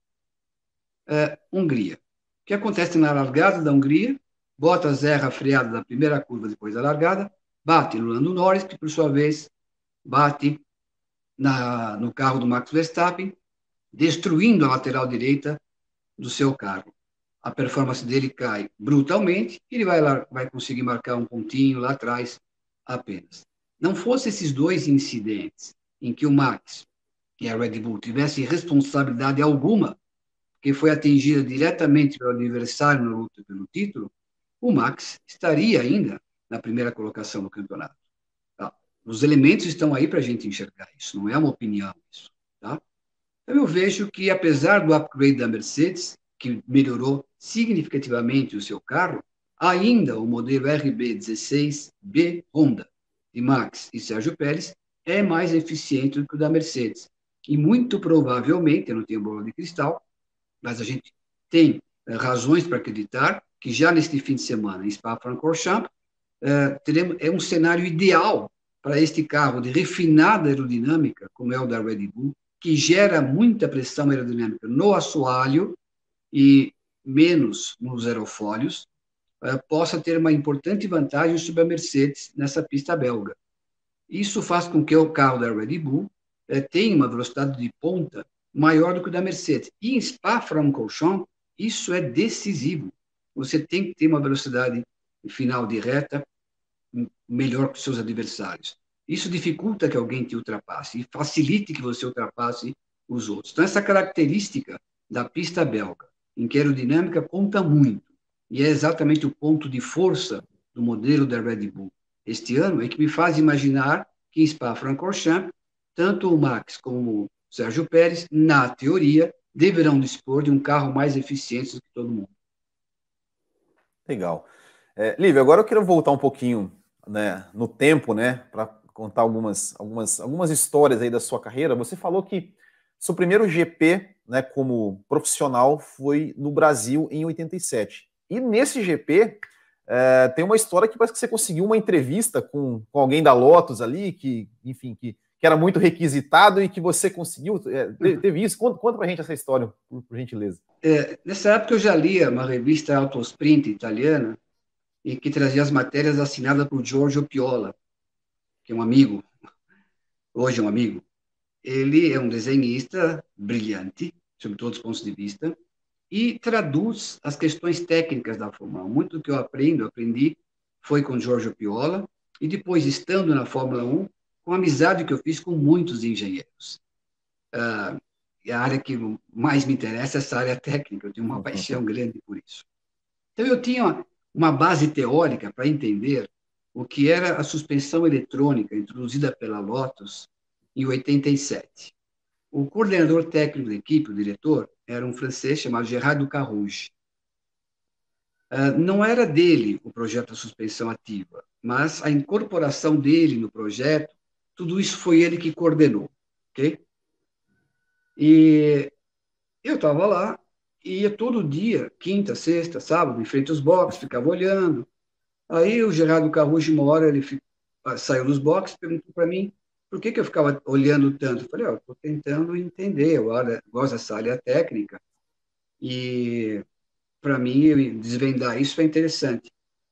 Hungria. O que acontece na largada da Hungria? Bottas erra a freada da primeira curva depois da largada, bate no Lando Norris, que por sua vez bate no carro do Max Verstappen, destruindo a lateral direita do seu carro. A performance dele cai brutalmente, e ele vai conseguir marcar um pontinho lá atrás apenas. Não fosse esses dois incidentes em que o Max e a Red Bull tivessem responsabilidade alguma, que foi atingida diretamente pelo adversário na luta pelo título, o Max estaria ainda na primeira colocação do campeonato. Tá? Os elementos estão aí para a gente enxergar isso, não é uma opinião isso, tá? Eu vejo que, apesar do upgrade da Mercedes, que melhorou significativamente o seu carro, ainda o modelo RB16B Honda de Max e Sérgio Pérez é mais eficiente do que o da Mercedes. E muito provavelmente, eu não tenho bola de cristal, mas a gente tem razões para acreditar que já neste fim de semana, em Spa-Francorchamps, um cenário ideal para este carro de refinada aerodinâmica, como é o da Red Bull, que gera muita pressão aerodinâmica no assoalho e menos nos aerofólios, possa ter uma importante vantagem sobre a Mercedes nessa pista belga. Isso faz com que o carro da Red Bull tenha uma velocidade de ponta maior do que o da Mercedes. E em Spa-Francorchamps, isso é decisivo. Você tem que ter uma velocidade final de reta melhor que os seus adversários. Isso dificulta que alguém te ultrapasse e facilite que você ultrapasse os outros. Então, essa característica da pista belga, em que a aerodinâmica conta muito, e é exatamente o ponto de força do modelo da Red Bull este ano, é que me faz imaginar que em Spa-Francorchamps, tanto o Max como o Sérgio Pérez, na teoria, deverão dispor de um carro mais eficiente do que todo mundo. Legal. Lívio, agora eu quero voltar um pouquinho, né, no tempo, né, para contar algumas histórias aí da sua carreira. Você falou que seu primeiro GP, né, como profissional foi no Brasil em 87. E nesse GP tem uma história que parece que você conseguiu uma entrevista com alguém da Lotus ali, que era muito requisitado e que você conseguiu, teve isso. Conta pra gente essa história, por gentileza. Nessa época eu já lia uma revista Autosprint italiana e que trazia as matérias assinadas por Giorgio Piola, que é um amigo, hoje é um amigo. Ele é um desenhista brilhante, sob todos os pontos de vista, e traduz as questões técnicas da Fórmula 1. Muito do que eu aprendi foi com Giorgio Piola, e depois, estando na Fórmula 1, com a amizade que eu fiz com muitos engenheiros. E a área que mais me interessa é essa área técnica, eu tenho uma paixão grande por isso. Então, eu tinha uma base teórica para entender o que era a suspensão eletrônica introduzida pela Lotus em 87. O coordenador técnico da equipe, o diretor, era um francês chamado Gérard Ducarouge. Não era dele o projeto da suspensão ativa, mas a incorporação dele no projeto, tudo isso foi ele que coordenou, ok? E eu estava lá, ia todo dia, quinta, sexta, sábado, em frente aos boxes, ficava olhando. Aí o Gérard Ducarouge, uma hora, ele saiu dos boxes, perguntou para mim por que eu ficava olhando tanto. Eu falei, eu estou tentando entender, eu gosto dessa área técnica, e para mim desvendar isso é interessante.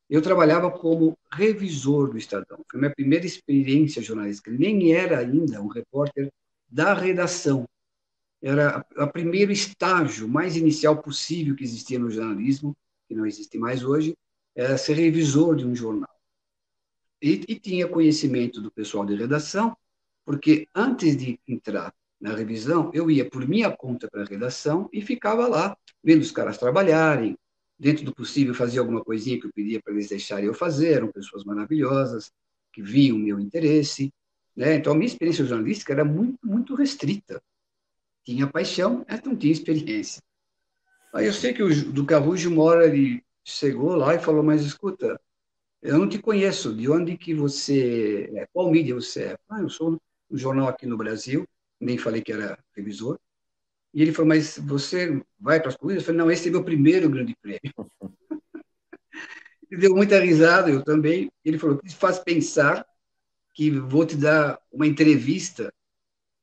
Eu trabalhava como revisor do Estadão. Foi a minha primeira experiência jornalística. Nem era ainda um repórter da redação. Era o primeiro estágio mais inicial possível que existia no jornalismo, que não existe mais hoje, era ser revisor de um jornal. E tinha conhecimento do pessoal de redação, porque antes de entrar na revisão, eu ia por minha conta para a redação e ficava lá, vendo os caras trabalharem, dentro do possível fazia alguma coisinha que eu pedia para eles deixarem eu fazer, eram pessoas maravilhosas, que viam o meu interesse, né? Então, a minha experiência jornalística era muito, muito restrita. Tinha paixão, mas não tinha experiência. Aí eu sei que o Ducarouge, uma hora, ele chegou lá e falou, mas escuta, eu não te conheço, de onde que você é? Qual mídia você é? Eu sou um jornal aqui no Brasil, nem falei que era revisor. E ele falou, mas você vai para as corridas? Eu falei, não, esse é meu primeiro grande prêmio. Ele deu muita risada, eu também. Ele falou, isso faz pensar que vou te dar uma entrevista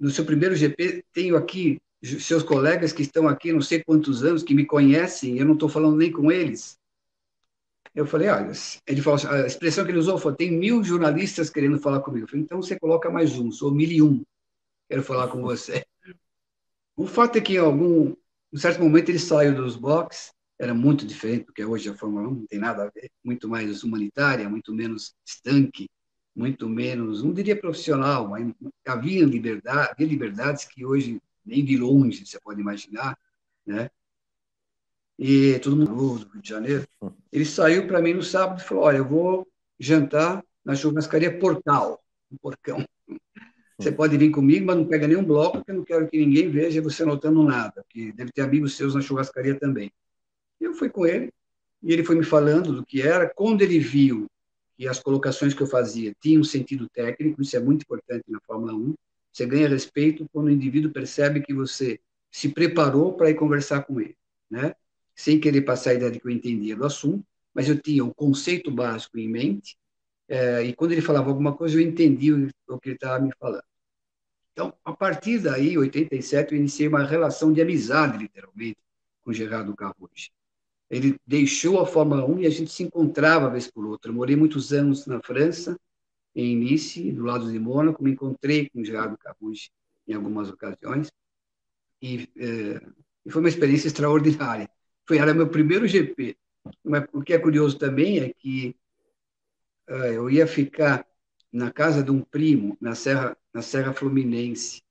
no seu primeiro GP. Tenho aqui seus colegas que estão aqui não sei quantos anos, que me conhecem, eu não estou falando nem com eles. Eu falei, olha, ele falou, a expressão que ele usou foi, tem 1000 jornalistas querendo falar comigo. Eu falei, então você coloca mais um, sou 1001, quero falar com você. O fato é que, em certo momento, ele saiu dos boxes, era muito diferente do que é hoje a Fórmula 1, não tem nada a ver, muito mais humanitária, muito menos estanque, muito menos, não diria profissional, mas havia liberdades que hoje nem de longe você pode imaginar, né? E todo mundo do Rio de Janeiro. Ele saiu para mim no sábado e falou, olha, eu vou jantar na churrascaria Portal, um porcão. Você pode vir comigo, mas não pega nenhum bloco, porque eu não quero que ninguém veja você anotando nada, porque deve ter amigos seus na churrascaria também. Eu fui com ele, e ele foi me falando do que era. Quando ele viu que as colocações que eu fazia tinham sentido técnico, isso é muito importante na Fórmula 1, você ganha respeito quando o indivíduo percebe que você se preparou para ir conversar com ele, né? Sem querer passar a ideia de que eu entendia do assunto, mas eu tinha um conceito básico em mente, e quando ele falava alguma coisa, eu entendi o que ele estava me falando. Então, a partir daí, em 87, eu iniciei uma relação de amizade, literalmente, com o Gérard Ducarouge. Ele deixou a Fórmula 1 e a gente se encontrava vez por outra. Eu morei muitos anos na França, em Nice, do lado de Mônaco, me encontrei com o Gérard Ducarouge em algumas ocasiões, e foi uma experiência extraordinária. Era meu primeiro GP. Mas o que é curioso também é que eu ia ficar na casa de um primo, na Serra Fluminense,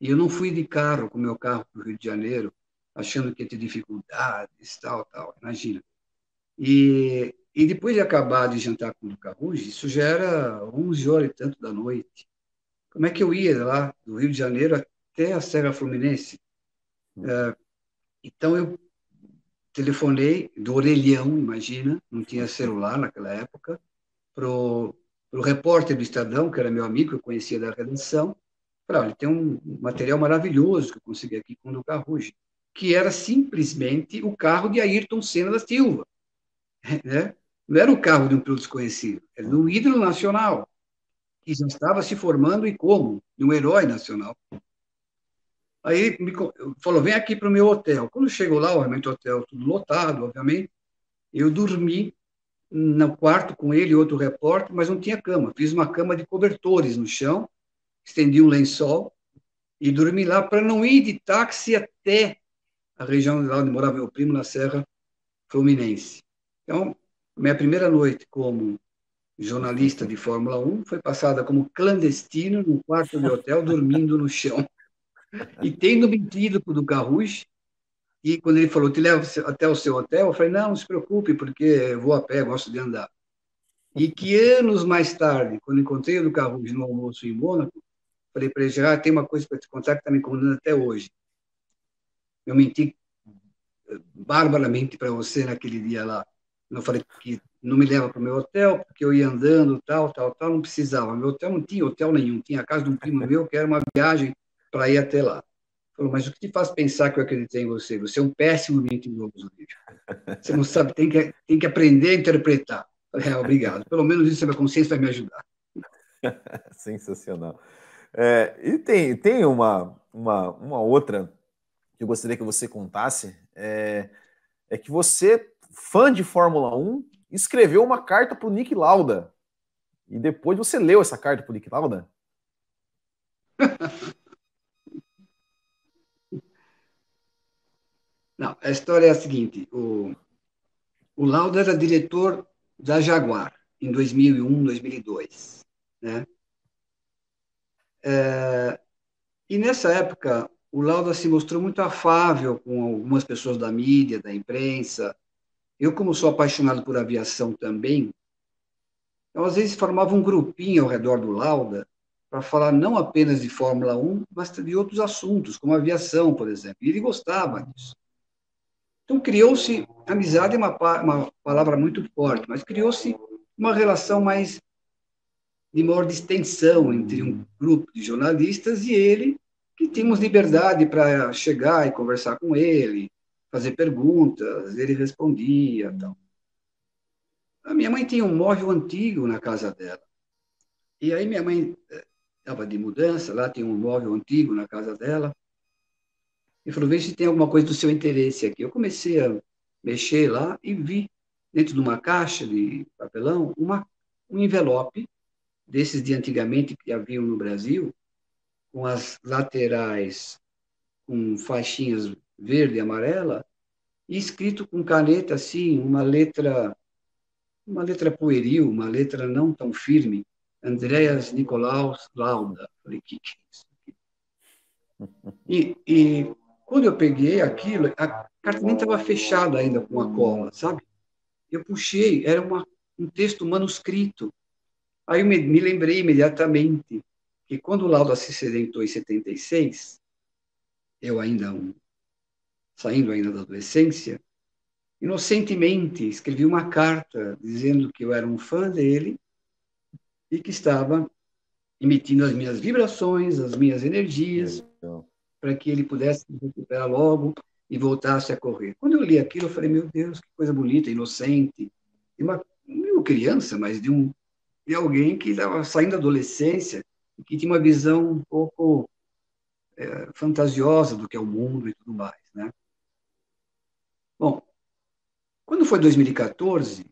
e eu não fui de carro, com meu carro para o Rio de Janeiro, achando que ia ter dificuldades, tal, imagina. E depois de acabar de jantar com o Ducarouge, isso já era 11h e tanto da noite. Como é que eu ia lá do Rio de Janeiro até a Serra Fluminense? Então, eu telefonei do orelhão, imagina, não tinha celular naquela época, para o repórter do Estadão, que era meu amigo, que eu conhecia da redação, falei, olha, tem um material maravilhoso que eu consegui aqui com o Ducarouge, que era simplesmente o carro de Ayrton Senna da Silva, né? Não era o carro de um piloto desconhecido, era de um ídolo nacional, que já estava se formando e como, de um herói nacional. Aí me falou, vem aqui para o meu hotel. Quando chegou lá, obviamente o hotel tudo lotado, obviamente, eu dormi no quarto com ele e outro repórter, mas não tinha cama. Fiz uma cama de cobertores no chão, estendi um lençol e dormi lá para não ir de táxi até a região onde morava meu primo, na Serra Fluminense. Então, minha primeira noite como jornalista de Fórmula 1 foi passada como clandestino num quarto de hotel, dormindo no chão. E tendo mentido para o Ducarouge, e quando ele falou, te levo até o seu hotel, eu falei, não se preocupe, porque eu vou a pé, eu gosto de andar. E que anos mais tarde, quando encontrei o Ducarouge no almoço em Mônaco, falei para ele: Gérard, tem uma coisa para te contar que está me incomodando até hoje. Eu menti barbaramente para você naquele dia lá. Eu falei que não me leva para o meu hotel, porque eu ia andando, tal, não precisava. Meu hotel não tinha hotel nenhum, tinha a casa de um primo meu, que era uma viagem para ir até lá. Falou: mas o que te faz pensar que eu acreditei em você? Você é um péssimo mentiroso. Você não sabe, tem que aprender a interpretar. Falei: obrigado. Pelo menos isso a minha consciência vai me ajudar. Sensacional. E tem uma outra que eu gostaria que você contasse, é que você, fã de Fórmula 1, escreveu uma carta para o Nick Lauda. E depois você leu essa carta para o Nick Lauda? Não, a história é a seguinte. O Lauda era diretor da Jaguar em 2001, 2002, né? E nessa época o Lauda se mostrou muito afável com algumas pessoas da mídia, da imprensa. Eu, como sou apaixonado por aviação também, eu às vezes formava um grupinho ao redor do Lauda para falar não apenas de Fórmula 1, mas de outros assuntos, como aviação, por exemplo. E ele gostava disso. Então criou-se, amizade é uma palavra muito forte, mas criou-se uma relação mais de maior distensão entre um grupo de jornalistas e ele, que tínhamos liberdade para chegar e conversar com ele, fazer perguntas, ele respondia. Tal. A minha mãe tinha um móvel antigo na casa dela. E aí minha mãe estava de mudança, lá tinha um móvel antigo na casa dela, e falou: vê se tem alguma coisa do seu interesse aqui. Eu comecei a mexer lá e vi, dentro de uma caixa de papelão, um envelope desses de antigamente que haviam no Brasil, com as laterais com faixinhas verde e amarela, e escrito com caneta assim, uma letra pueril, uma letra não tão firme: Andreas Nicolaus Lauda. Falei: o que é isso aqui? E quando eu peguei aquilo, a carta nem estava fechada ainda com a cola, sabe? Eu puxei, era um texto manuscrito. Aí eu me lembrei imediatamente que quando o Lauda se acidentou em 76, eu ainda, saindo ainda da adolescência, inocentemente escrevi uma carta dizendo que eu era um fã dele e que estava emitindo as minhas vibrações, as minhas energias, para que ele pudesse se recuperar logo e voltasse a correr. Quando eu li aquilo, eu falei: meu Deus, que coisa bonita, inocente. De uma criança, mas de alguém que estava saindo da adolescência e que tinha uma visão um pouco fantasiosa do que é o mundo e tudo mais, né? Bom, quando foi 2014,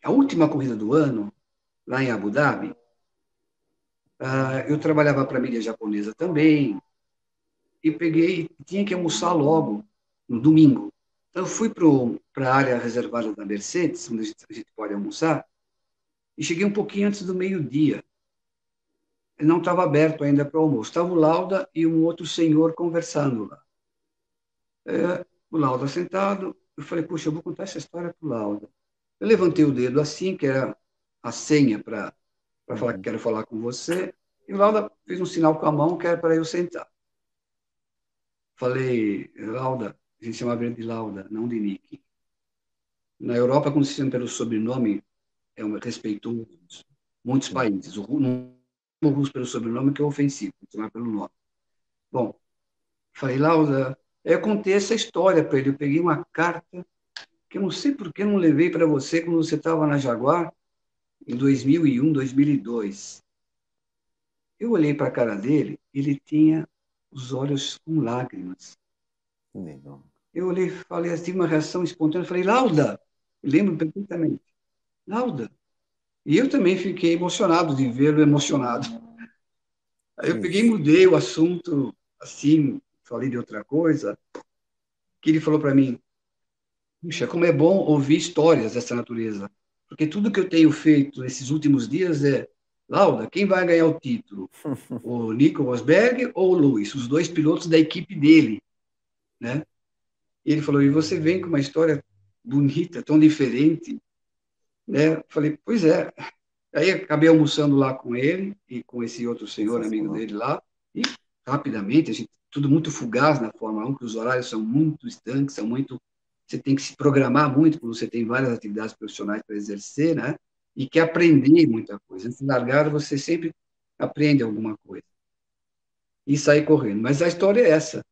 a última corrida do ano, lá em Abu Dhabi, eu trabalhava para a mídia japonesa também, e tinha que almoçar logo, no domingo. Então, eu fui para a área reservada da Mercedes, onde a gente pode almoçar, e cheguei um pouquinho antes do meio-dia. Ele não estava aberto ainda para o almoço. Estava o Lauda e um outro senhor conversando lá. O Lauda sentado, eu falei: puxa, eu vou contar essa história para o Lauda. Eu levantei o dedo assim, que era a senha para falar que quero falar com você, e o Lauda fez um sinal com a mão que era para eu sentar. Falei: Lauda, a gente chamava ele de Lauda, não de Nick. Na Europa, quando se chama pelo sobrenome, é um respeitoso. Muitos países. O russo pelo sobrenome, que é ofensivo, não é pelo nome. Bom, falei: Lauda, eu contei essa história para ele. Eu peguei uma carta que eu não sei por que não levei para você quando você estava na Jaguar em 2001, 2002. Eu olhei para a cara dele, ele tinha os olhos com lágrimas. Legal. Eu olhei, falei assim, uma reação espontânea. Falei: Lauda, eu lembro perfeitamente. Lauda. E eu também fiquei emocionado de vê-lo emocionado. Aí eu peguei e mudei o assunto, assim, falei de outra coisa, que ele falou para mim: puxa, como é bom ouvir histórias dessa natureza, porque tudo que eu tenho feito nesses últimos dias é: Lauda, quem vai ganhar o título? O Nico Rosberg ou o Lewis? Os dois pilotos da equipe dele, né? E ele falou: e você vem com uma história bonita, tão diferente, né? Falei, pois é. Aí acabei almoçando lá com ele e com esse outro senhor, amigo dele lá, e rapidamente, a gente, tudo muito fugaz na Fórmula 1, que os horários são muito estanques, são muito... Você tem que se programar muito, porque você tem várias atividades profissionais para exercer, né? E quer aprender muita coisa. Antes de largar, você sempre aprende alguma coisa. E sai correndo. Mas a história é essa.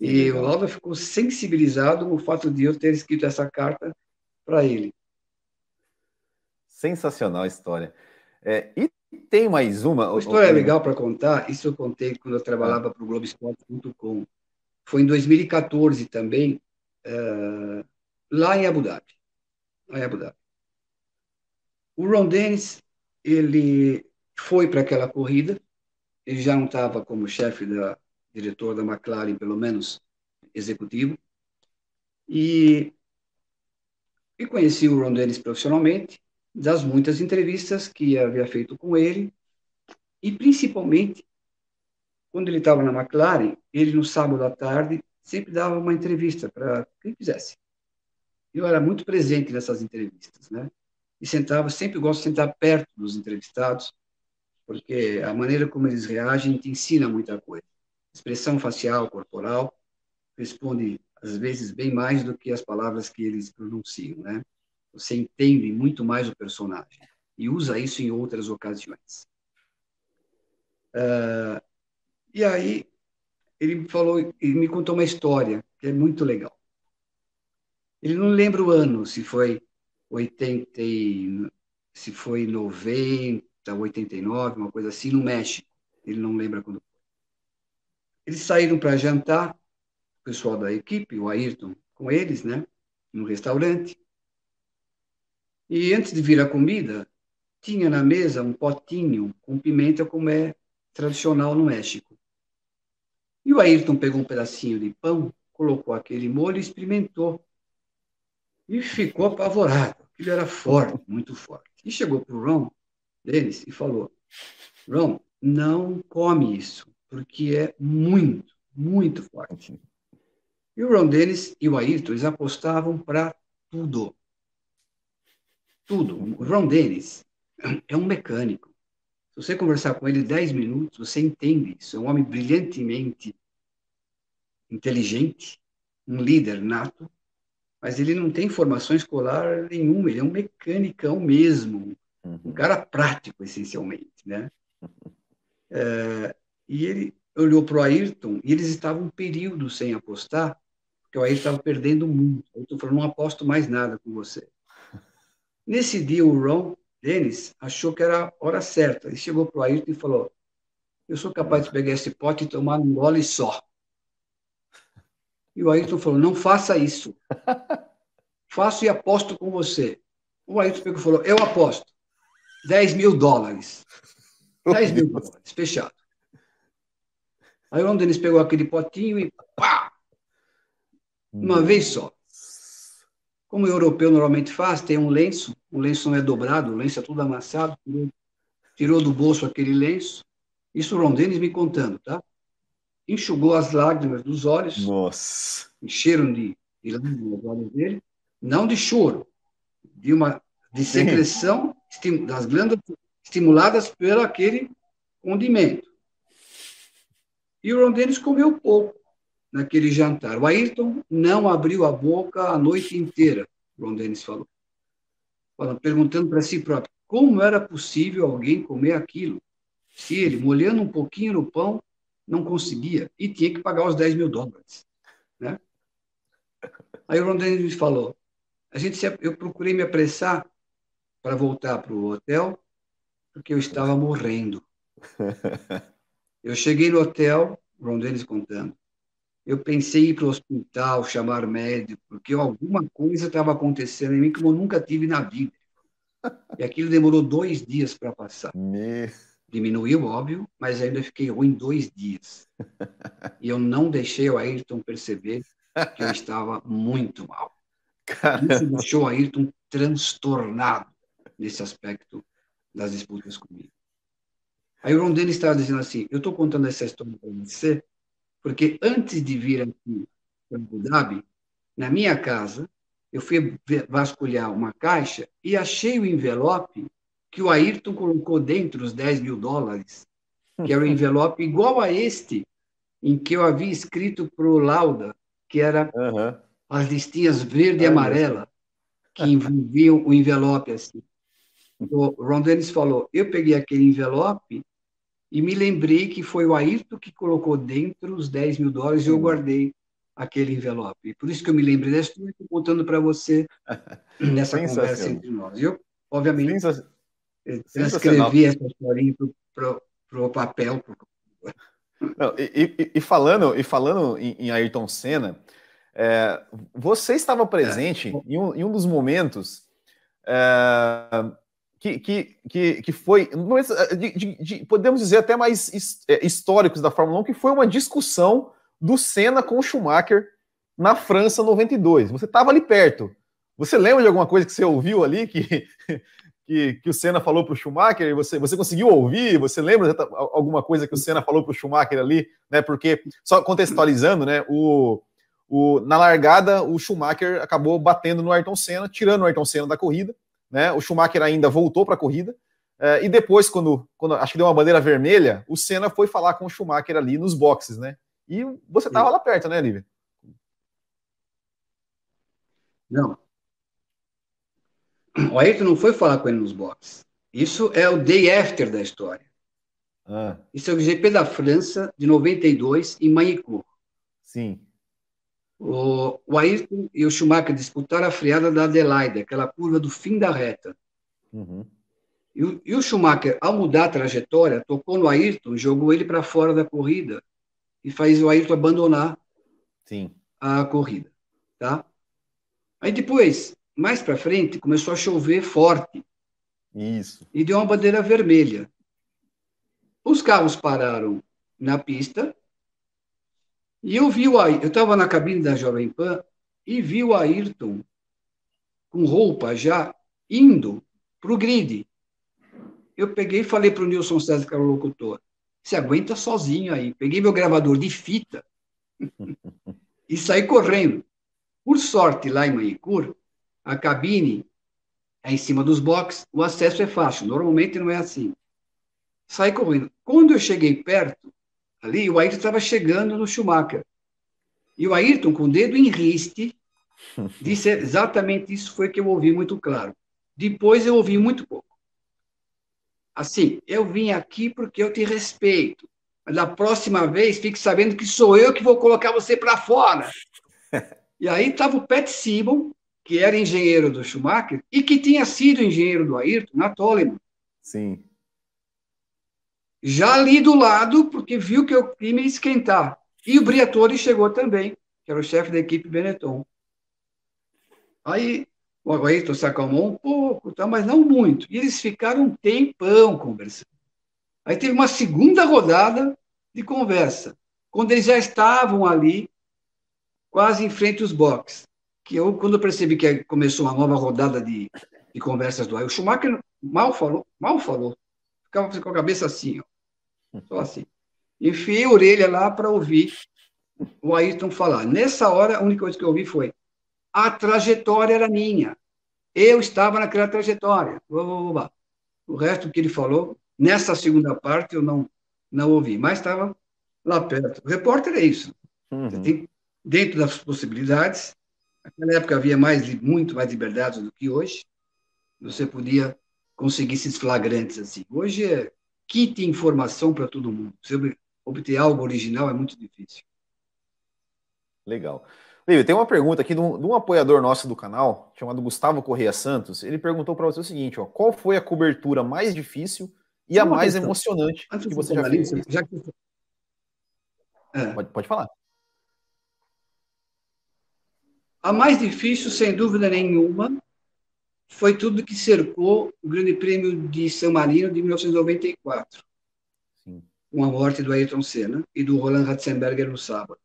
E o Lauda ficou sensibilizado no fato de eu ter escrito essa carta para ele. Sensacional a história. É, e tem mais uma? Uma história legal para contar. Isso eu contei quando eu trabalhava para o Globoesporte.com. Foi em 2014 também, lá em Abu Dhabi. O Ron Dennis, ele foi para aquela corrida. Ele já não estava como chefe da diretor da McLaren, pelo menos executivo. E conheci o Ron Dennis profissionalmente, das muitas entrevistas que havia feito com ele, e principalmente, quando ele estava na McLaren, ele no sábado à tarde sempre dava uma entrevista para quem quisesse. Eu era muito presente nessas entrevistas, né? E sentava, sempre gosto de sentar perto dos entrevistados, porque a maneira como eles reagem te ensina muita coisa. Expressão facial, corporal, responde às vezes bem mais do que as palavras que eles pronunciam, né? Você entende muito mais o personagem e usa isso em outras ocasiões. E aí ele falou, ele me contou uma história que é muito legal. Ele não lembra o ano, se foi 80, se foi 90, 89, uma coisa assim, no México. Ele não lembra quando. Eles saíram para jantar, o pessoal da equipe, o Ayrton, com eles, né, no restaurante. E antes de vir a comida, tinha na mesa um potinho com pimenta, como é tradicional no México. E o Ayrton pegou um pedacinho de pão, colocou aquele molho e experimentou. E ficou apavorado. Aquilo era forte, muito forte. E chegou para o Ron Dennis e falou, Ron, não come isso, porque é muito, muito forte. E o Ron Dennis e o Ayrton, eles apostavam para tudo. Tudo. O Ron Dennis é um mecânico. Se você conversar com ele 10 minutos, você entende isso. É um homem brilhantemente inteligente, um líder nato, mas ele não tem formação escolar nenhuma. Ele é um mecanicão mesmo. Um cara prático, essencialmente, né? E ele olhou para o Ayrton e eles estavam um período sem apostar, porque o Ayrton estava perdendo muito. O Ayrton falou, não aposto mais nada com você. Nesse dia, o Ron Dennis achou que era a hora certa. Ele chegou para o Ayrton e falou, eu sou capaz de pegar esse pote e tomar um gole só. E o Ayrton falou, não faça isso. Faço e aposto com você. O Ayrton pegou e falou, eu aposto. 10 mil dólares. 10 mil dólares, fechado. Aí o Ron Dennis pegou aquele potinho e pá! Uma vez só. Como o europeu normalmente faz, tem um lenço não é dobrado, o lenço é tudo amassado, tirou do bolso aquele lenço, isso o Ron Dennis me contando, tá? Enxugou as lágrimas dos olhos, nossa, encheram de lágrimas os olhos dele, não de choro, de secreção das glândulas estimuladas pelo aquele condimento. E o Ron Dennis comeu pouco naquele jantar. O Ayrton não abriu a boca a noite inteira, o Ron Dennis falou. Perguntando para si próprio, como era possível alguém comer aquilo? Se ele, molhando um pouquinho no pão, não conseguia e tinha que pagar os 10 mil dólares. Né? Aí o Ron Dennis falou, eu procurei me apressar para voltar para o hotel, porque eu estava morrendo. Eu cheguei no hotel, o Ron Dennis contando, eu pensei em ir para o hospital, chamar médico, porque alguma coisa estava acontecendo em mim que eu nunca tive na vida. E aquilo demorou 2 dias para passar. Diminuiu, óbvio, mas ainda fiquei ruim 2 dias. E eu não deixei o Ayrton perceber que eu estava muito mal. Isso deixou o Ayrton transtornado nesse aspecto das disputas comigo. Aí o Ron Dennis estava dizendo assim, eu estou contando essa história para você, porque antes de vir aqui para Abu Dhabi, na minha casa, eu fui vasculhar uma caixa e achei o envelope que o Ayrton colocou dentro, os $10.000, que era um envelope igual a este em que eu havia escrito para o Lauda, que era as listinhas verde e amarela, que envolviam o envelope assim. O Ron Dennis falou, eu peguei aquele envelope e me lembrei que foi o Ayrton que colocou dentro os $10.000 e eu guardei aquele envelope. Por isso que eu me lembrei dessa história e estou contando para você nessa conversa entre nós. Eu, obviamente, transcrevi essa historinha para o papel. Não, falando em Ayrton Senna, você estava presente em um dos momentos que foi, podemos dizer, até mais históricos da Fórmula 1, que foi uma discussão do Senna com o Schumacher na França 92. Você estava ali perto. Você lembra de alguma coisa que você ouviu ali, que o Senna falou para o Schumacher? Você conseguiu ouvir? Você lembra de alguma coisa que o Senna falou para o Schumacher ali? Né? Porque, só contextualizando, né, na largada, o Schumacher acabou batendo no Ayrton Senna, tirando o Ayrton Senna da corrida, né? O Schumacher ainda voltou para a corrida, e depois, quando acho que deu uma bandeira vermelha, o Senna foi falar com o Schumacher ali nos boxes, né? E você estava lá perto, né, Lívio? Não. O Ayrton não foi falar com ele nos boxes. Isso é o day after da história. Isso é o GP da França, de 92, em Magny-Cours. Sim. O Ayrton e o Schumacher disputaram a freada da Adelaide, aquela curva do fim da reta. E o Schumacher, ao mudar a trajetória, tocou no Ayrton, jogou ele para fora da corrida, e faz o Ayrton abandonar a corrida, tá? Aí depois, mais para frente, começou a chover forte. Isso. E deu uma bandeira vermelha. Os carros pararam na pista e eu vi o Ayrton. Eu estava na cabine da Jovem Pan e vi o Ayrton com roupa já indo para o grid. Eu peguei e falei para o Nilson César, que era o locutor, se aguenta sozinho aí. Peguei meu gravador de fita e saí correndo. Por sorte, lá em Magny-Cours, a cabine é em cima dos boxes, o acesso é fácil, normalmente não é assim. Saí correndo. Quando eu cheguei perto, ali, o Ayrton estava chegando no Schumacher. E o Ayrton, com o dedo em riste, disse exatamente isso, foi que eu ouvi muito claro. Depois eu ouvi muito pouco. Assim, eu vim aqui porque eu te respeito. Mas da próxima vez, fique sabendo que sou eu que vou colocar você para fora. E aí estava o Pat Simon, que era engenheiro do Schumacher e que tinha sido engenheiro do Ayrton na Toleman. Sim. Já ali do lado, porque viu que eu ia me esquentar. E o Briatore chegou também, que era o chefe da equipe Benetton. Aí o Ayrton se acalmou um pouco, tá, mas não muito. E eles ficaram um tempão conversando. Aí teve uma segunda rodada de conversa, quando eles já estavam ali, quase em frente aos boxes. Que eu, quando eu percebi que começou uma nova rodada de conversas do Ayrton, o Schumacher mal falou. Ficava com a cabeça assim, ó, só assim. Enfiei a orelha lá para ouvir o Ayrton falar. Nessa hora, a única coisa que eu ouvi foi: a trajetória era minha. Eu estava naquela trajetória. O resto que ele falou, nessa segunda parte, eu não ouvi, mas estava lá perto. O repórter é isso. Você tem, dentro das possibilidades, naquela época havia muito mais liberdade do que hoje, você podia conseguir esses flagrantes assim. Hoje é kit informação para todo mundo. Você obter algo original é muito difícil. Legal. Lívio, tem uma pergunta aqui de um apoiador nosso do canal, chamado Gustavo Correia Santos. Ele perguntou para você o seguinte, ó, qual foi a cobertura mais difícil e a mais emocionante que você já fez? Pode falar. A mais difícil, sem dúvida nenhuma, foi tudo que cercou o Grande Prêmio de San Marino de 1994, com a morte do Ayrton Senna e do Roland Ratzenberger no sábado.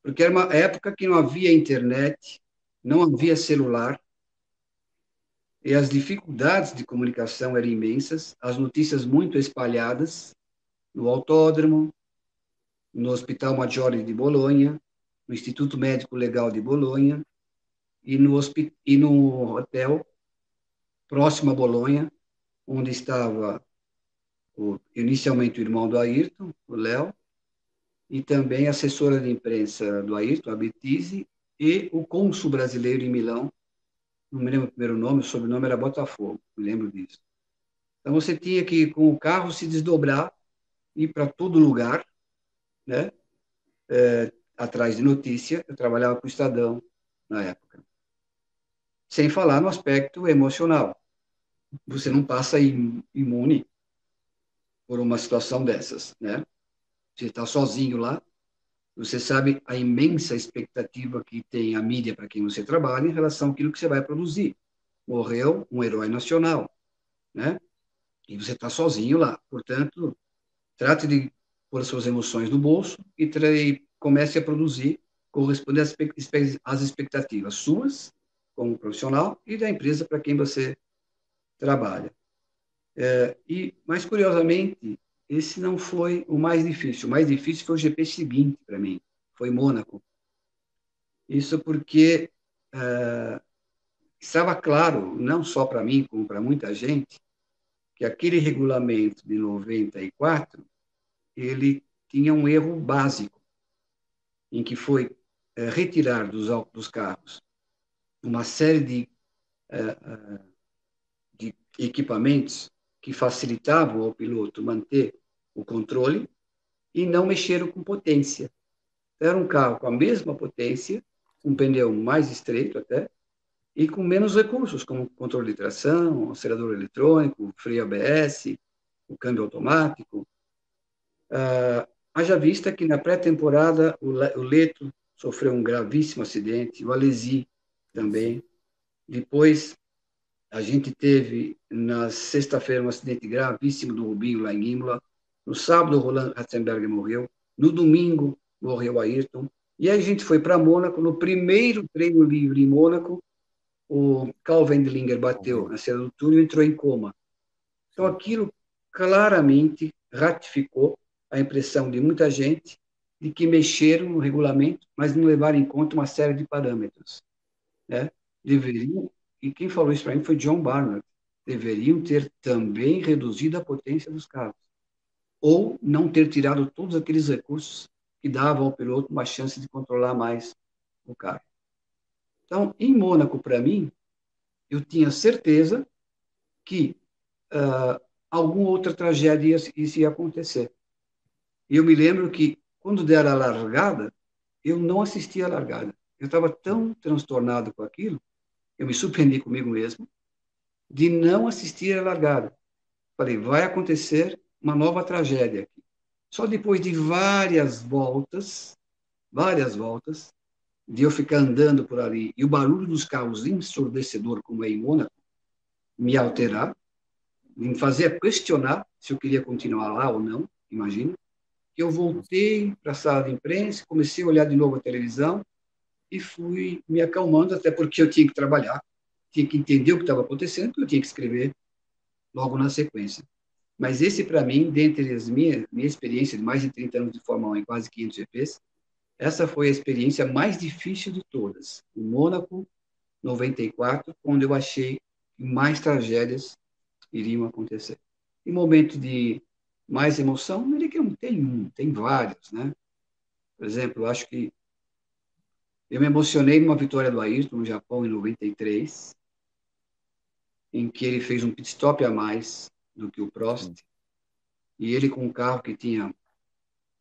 Porque era uma época que não havia internet, não havia celular, e as dificuldades de comunicação eram imensas, as notícias muito espalhadas no autódromo, no Hospital Maggiore de Bolonha, no Instituto Médico Legal de Bolonha, e no hotel próximo a Bolonha, onde estava inicialmente o irmão do Ayrton, o Léo, e também a assessora de imprensa do Ayrton, a Betise, e o cônsul brasileiro em Milão, não me lembro o primeiro nome, o sobrenome era Botafogo, me lembro disso. Então você tinha que, com o carro, se desdobrar, ir para todo lugar, né? Atrás de notícia, eu trabalhava para o Estadão na época. Sem falar no aspecto emocional. Você não passa imune por uma situação dessas, né? Você está sozinho lá, você sabe a imensa expectativa que tem a mídia para quem você trabalha em relação àquilo que você vai produzir. Morreu um herói nacional, né? E você está sozinho lá. Portanto, trate de pôr suas emoções no bolso e comece a produzir, corresponder às expectativas suas, como profissional, e da empresa para quem você trabalha. Mas, curiosamente, esse não foi o mais difícil. O mais difícil foi o GP seguinte para mim, foi Mônaco. Isso porque estava claro, não só para mim, como para muita gente, que aquele regulamento de 94, ele tinha um erro básico, em que foi retirar dos carros uma série de equipamentos que facilitavam ao piloto manter o controle e não mexeram com potência. Era um carro com a mesma potência, um pneu mais estreito até, e com menos recursos, como controle de tração, acelerador eletrônico, freio ABS, o câmbio automático. Haja vista que na pré-temporada o Leto sofreu um gravíssimo acidente, o Alesi também. Depois, a gente teve, na sexta-feira, um acidente gravíssimo do Rubinho, lá em Imola. No sábado, o Roland Ratzenberger morreu. No domingo, morreu o Ayrton. E aí a gente foi para Mônaco. No primeiro treino livre em Mônaco, o Karl Wendlinger bateu na saída do túnel e entrou em coma. Então, aquilo claramente ratificou a impressão de muita gente de que mexeram no regulamento, mas não levaram em conta uma série de parâmetros, né? Deveriam, e quem falou isso para mim foi John Barnard, deveriam ter também reduzido a potência dos carros, ou não ter tirado todos aqueles recursos que davam ao piloto uma chance de controlar mais o carro. Então, em Mônaco, para mim, eu tinha certeza que alguma outra tragédia ia acontecer. E eu me lembro que, quando deram a largada, eu não assisti a largada. Eu estava tão transtornado com aquilo, eu me surpreendi comigo mesmo, de não assistir a largada. Falei, vai acontecer uma nova tragédia aqui. Só depois de várias voltas, de eu ficar andando por ali, e o barulho dos carros ensurdecedor, como é em Mônaco, me alterar, me fazer questionar se eu queria continuar lá ou não, imagina. Eu voltei para a sala de imprensa, comecei a olhar de novo a televisão e fui me acalmando, até porque eu tinha que trabalhar, tinha que entender o que estava acontecendo, eu tinha que escrever logo na sequência. Mas esse, para mim, dentre as minha experiência de mais de 30 anos de Fórmula 1 em quase 500 GPs, essa foi a experiência mais difícil de todas. O Mônaco, 94, onde eu achei que mais tragédias iriam acontecer. Em momento de mais emoção, não é que não tem tem vários, né? Por exemplo, eu acho que eu me emocionei numa vitória do Ayrton no Japão em 93, em que ele fez um pit stop a mais do que o Prost, e ele com um carro que tinha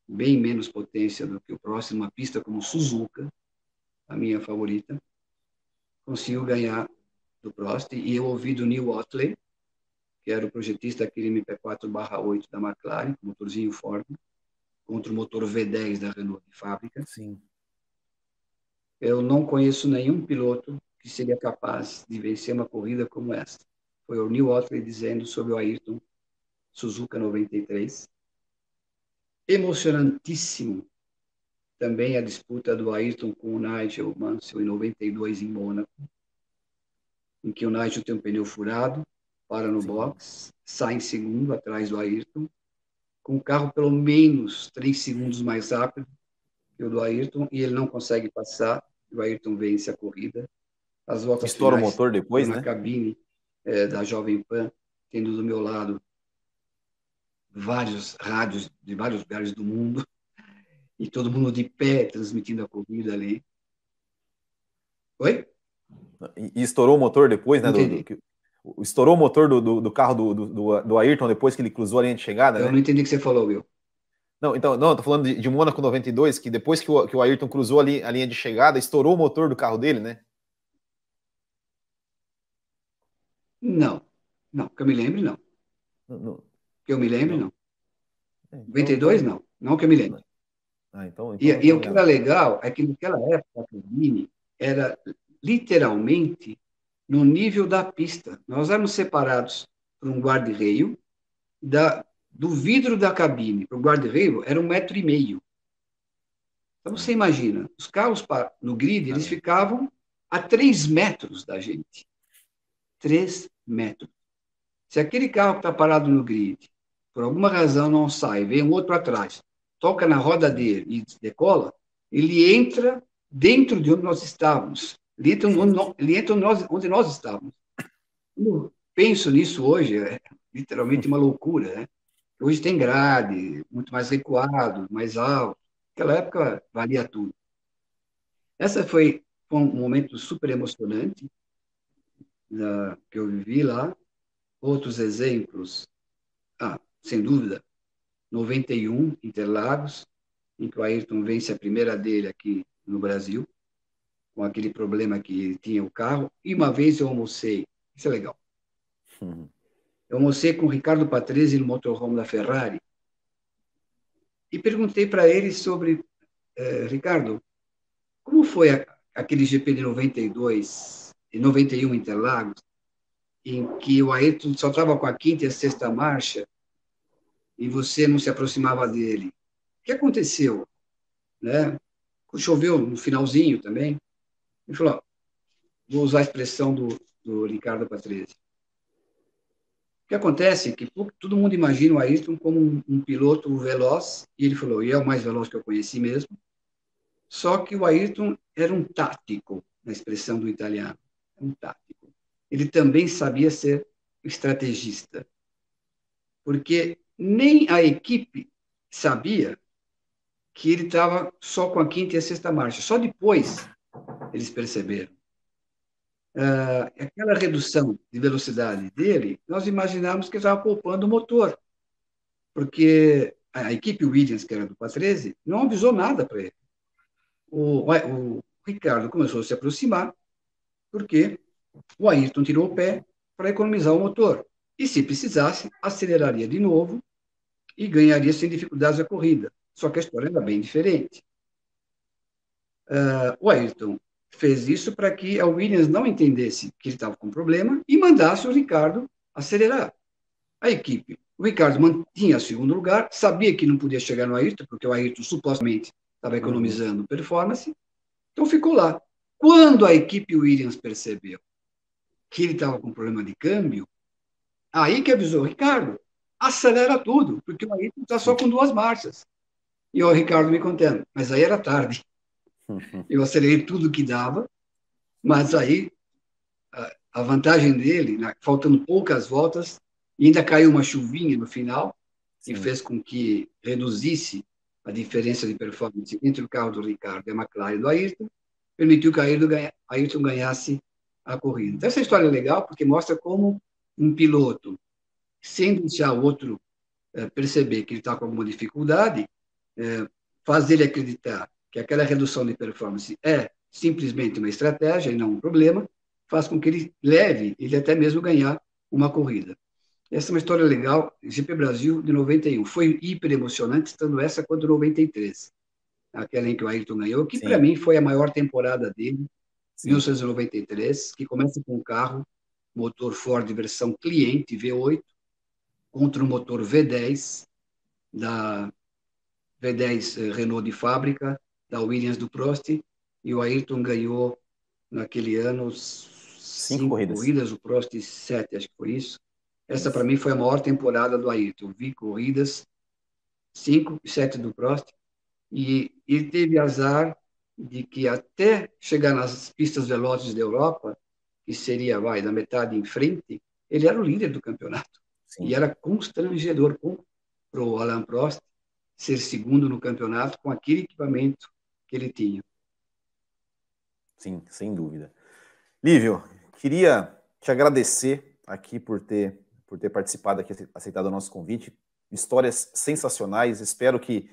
bem menos potência do que o próximo, uma pista como Suzuka, a minha favorita, conseguiu ganhar do Prost. E eu ouvi do Neil Otley, que era o projetista daquele MP4/8 da McLaren, com motorzinho Ford, contra o motor V10 da Renault de fábrica. Sim. Eu não conheço nenhum piloto que seria capaz de vencer uma corrida como essa. Foi o Neil Otley dizendo sobre o Ayrton Suzuka 93. Emocionantíssimo também a disputa do Ayrton com o Nigel Mansell em 92 em Mônaco, em que o Nigel tem um pneu furado, para no box, sai em segundo atrás do Ayrton, com o carro pelo menos 3 segundos mais rápido que o do Ayrton, e ele não consegue passar, e o Ayrton vence a corrida as voltas estoura finais, o motor depois, na cabine da Jovem Pan, tendo do meu lado vários rádios de vários lugares do mundo e todo mundo de pé transmitindo a corrida ali. Oi? E estourou o motor depois, né? Estourou o motor do carro do Ayrton depois que ele cruzou a linha de chegada, Eu não entendi o que você falou, Will. Não, então, não, eu tô falando de Mônaco 92, que depois que o Ayrton cruzou ali a linha de chegada, estourou o motor do carro dele, né? Não, que eu me lembre, não. Não. Que eu me lembre, não. Então, 92, não. Não que eu me lembre. Ah, então, e o que era legal é que naquela época, a cabine era literalmente no nível da pista. Nós éramos separados por um guarda-reio do vidro da cabine para o guarda-reio era 1,5 metros. Então, você imagina, os carros no grid, eles ficavam a 3 metros da gente. 3 metros. Se aquele carro que está parado no grid, por alguma razão não sai, vem um outro atrás, toca na roda dele e decola, ele entra dentro de onde nós estávamos. Ele entra onde nós estávamos. Eu penso nisso hoje, é literalmente uma loucura, né? Hoje tem grade, muito mais recuado, mais alto. Naquela época, valia tudo. Essa foi um momento super emocionante que eu vivi lá. Outros exemplos, sem dúvida, 91, Interlagos, em que o Ayrton vence a primeira dele aqui no Brasil, com aquele problema que tinha o carro. E uma vez eu almocei, isso é legal. Eu almocei com o Ricardo Patrese no motorhome da Ferrari e perguntei para ele sobre... Ricardo, como foi aquele GP de 92 e 91 Interlagos, em que o Ayrton só estava com a quinta e a sexta marcha e você não se aproximava dele? O que aconteceu? Né? Choveu no finalzinho também. Ele falou, vou usar a expressão do Ricardo Patrese. O que acontece é que todo mundo imagina o Ayrton como um piloto veloz, e ele falou, e é o mais veloz que eu conheci mesmo, só que o Ayrton era um tático, na expressão do italiano, um tático. Ele também sabia ser estrategista, porque nem a equipe sabia que ele estava só com a quinta e a sexta marcha, só depois eles perceberam. Aquela redução de velocidade dele, nós imaginávamos que estava poupando o motor, porque a equipe Williams, que era do Patrese, não avisou nada para ele. O Ricardo começou a se aproximar, porque o Ayrton tirou o pé para economizar o motor, e se precisasse, aceleraria de novo e ganharia sem dificuldades a corrida. Só que a história era bem diferente. O Ayrton fez isso para que a Williams não entendesse que ele estava com problema e mandasse o Ricardo acelerar. A equipe, o Ricardo mantinha segundo lugar, sabia que não podia chegar no Ayrton, porque o Ayrton supostamente estava economizando performance, então ficou lá. Quando a equipe Williams percebeu que ele estava com problema de câmbio, aí que avisou, Ricardo, acelera tudo, porque o Ayrton está só com 2 marchas. E o Ricardo me contando, mas aí era tarde. Eu acelerei tudo que dava, mas aí a vantagem dele, faltando poucas voltas, ainda caiu uma chuvinha no final, sim, e fez com que reduzisse a diferença de performance entre o carro do Ricardo e a McLaren do Ayrton, permitiu que Ayrton ganhasse a corrida. Então, essa história é legal porque mostra como um piloto, sem deixar o outro perceber que ele está com alguma dificuldade, faz ele acreditar que aquela redução de performance é simplesmente uma estratégia e não um problema, faz com que ele leve, ele até mesmo ganhar uma corrida. Essa é uma história legal, GP Brasil de 91. Foi hiper emocionante, tanto essa quanto 93. Aquela em que o Ayrton ganhou, que para mim foi a maior temporada dele, sim, 1993, que começa com um carro, motor Ford versão cliente V8, contra um motor V10, da V10 Renault de fábrica, da Williams do Prost, e o Ayrton ganhou naquele ano 5 corridas, o Prost 7, acho que foi isso. Essa para mim foi a maior temporada do Ayrton. Eu vi corridas 5 e 7 do Prost, e ele teve azar de que até chegar nas pistas velozes da Europa, que seria, vai, da metade em frente, ele era o líder do campeonato. Sim. E era constrangedor para o Alain Prost ser segundo no campeonato com aquele equipamento que ele tinha. Sim, sem dúvida. Lívio, queria te agradecer aqui por ter participado aqui, aceitado o nosso convite. Histórias sensacionais. Espero que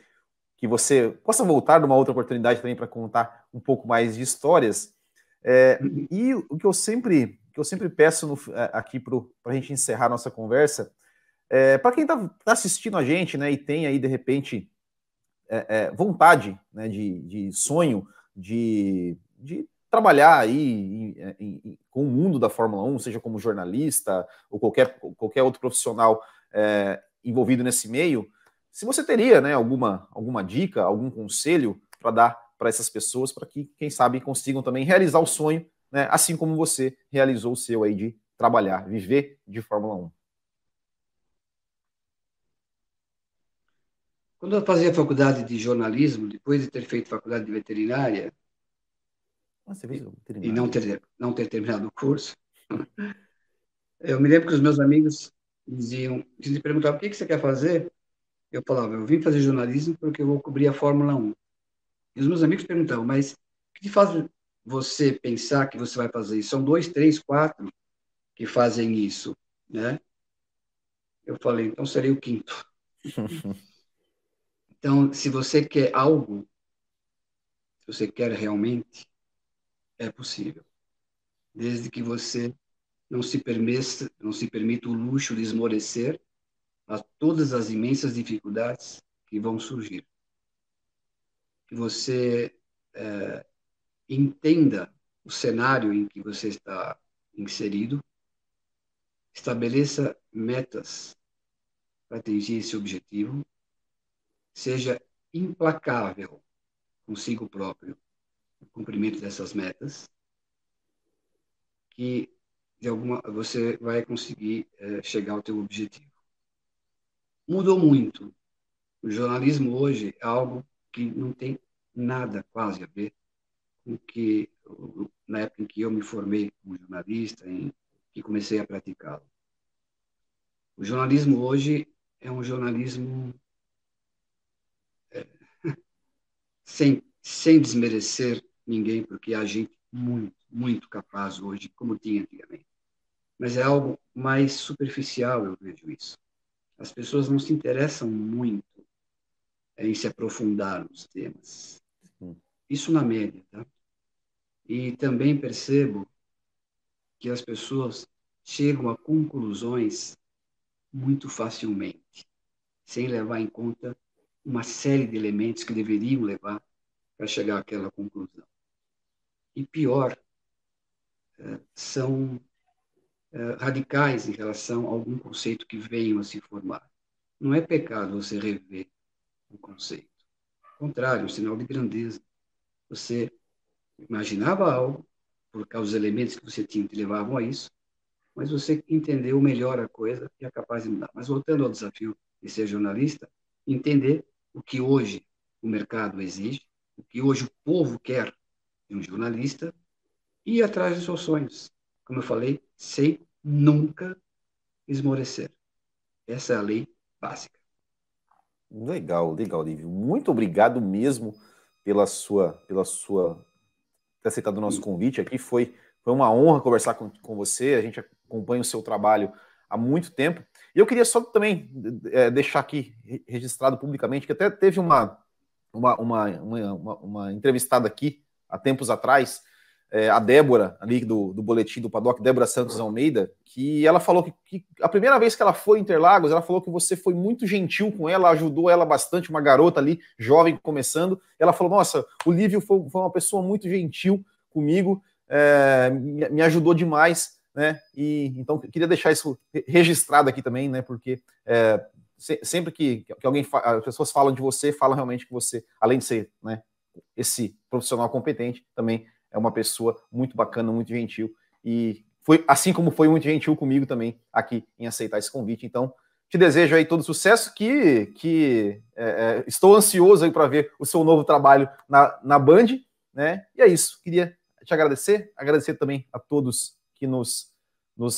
você possa voltar numa outra oportunidade também para contar um pouco mais de histórias. E o que eu sempre peço aqui para a gente encerrar nossa conversa, para quem está assistindo a gente, né, e tem aí, de repente, vontade, né, de sonho de trabalhar aí com o mundo da Fórmula 1, seja como jornalista ou qualquer outro profissional envolvido nesse meio, se você teria, né, alguma dica, algum conselho para dar para essas pessoas, para que, quem sabe, consigam também realizar o sonho, né, assim como você realizou o seu aí de trabalhar, viver de Fórmula 1. Quando eu fazia faculdade de jornalismo, depois de ter feito faculdade de veterinária, e não ter terminado o curso, eu me lembro que os meus amigos diziam, eles me perguntavam, o que você quer fazer? Eu falava, eu vim fazer jornalismo porque eu vou cobrir a Fórmula 1. E os meus amigos perguntavam, mas o que te faz você pensar que você vai fazer isso? São 2, 3, 4 que fazem isso, né? Eu falei, então serei o quinto. Então, se você quer algo, se você quer realmente, é possível. Desde que você não se permita o luxo de esmorecer a todas as imensas dificuldades que vão surgir. Que você entenda o cenário em que você está inserido, estabeleça metas para atingir esse objetivo, seja implacável consigo próprio no cumprimento dessas metas, que você vai conseguir chegar ao teu objetivo. Mudou muito. O jornalismo hoje é algo que não tem nada quase a ver com o que, na época em que eu me formei como jornalista, que comecei a praticá-lo. O jornalismo hoje é um jornalismo sem desmerecer ninguém, porque há gente muito, muito capaz hoje, como tinha antigamente. Mas é algo mais superficial, eu vejo isso. As pessoas não se interessam muito em se aprofundar nos temas. Isso na média, tá? E também percebo que as pessoas chegam a conclusões muito facilmente, sem levar em conta uma série de elementos que deveriam levar para chegar àquela conclusão. E pior, são radicais em relação a algum conceito que venham a se formar. Não é pecado você rever o conceito. Ao contrário, um sinal de grandeza. Você imaginava algo, por causa dos elementos que você tinha que levavam a isso, mas você entendeu melhor a coisa e é capaz de mudar. Mas voltando ao desafio de ser jornalista, entender o que hoje o mercado exige, o que hoje o povo quer de um jornalista, e ir atrás dos seus sonhos. Como eu falei, sem nunca esmorecer. Essa é a lei básica. Legal, Lívio. Muito obrigado mesmo pela sua ter aceitado o nosso convite aqui. Foi uma honra conversar com você. A gente acompanha o seu trabalho há muito tempo. E eu queria só também deixar aqui registrado publicamente que até teve uma entrevistada aqui há tempos atrás, a Débora, ali do boletim do Paddock, Débora Santos Almeida, que ela falou que a primeira vez que ela foi em Interlagos, ela falou que você foi muito gentil com ela, ajudou ela bastante, uma garota ali, jovem, começando. Ela falou, nossa, o Lívio foi uma pessoa muito gentil comigo, me ajudou demais, né? E então eu queria deixar isso registrado aqui também, né? Porque sempre que alguém as pessoas falam de você, falam realmente que você, além de ser, né, esse profissional competente, também é uma pessoa muito bacana, muito gentil, e foi assim como foi muito gentil comigo também aqui em aceitar esse convite. Então, te desejo aí todo sucesso, que estou ansioso aí para ver o seu novo trabalho na Band, né? E é isso, queria te agradecer também a todos que nos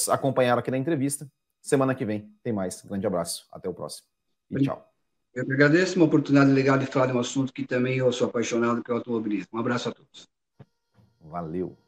acompanharam aqui na entrevista. Semana que vem tem mais. Grande abraço, até o próximo e tchau. Eu que agradeço uma oportunidade legal de falar de um assunto que também eu sou apaixonado, que é o automobilismo. Um abraço a todos. Valeu.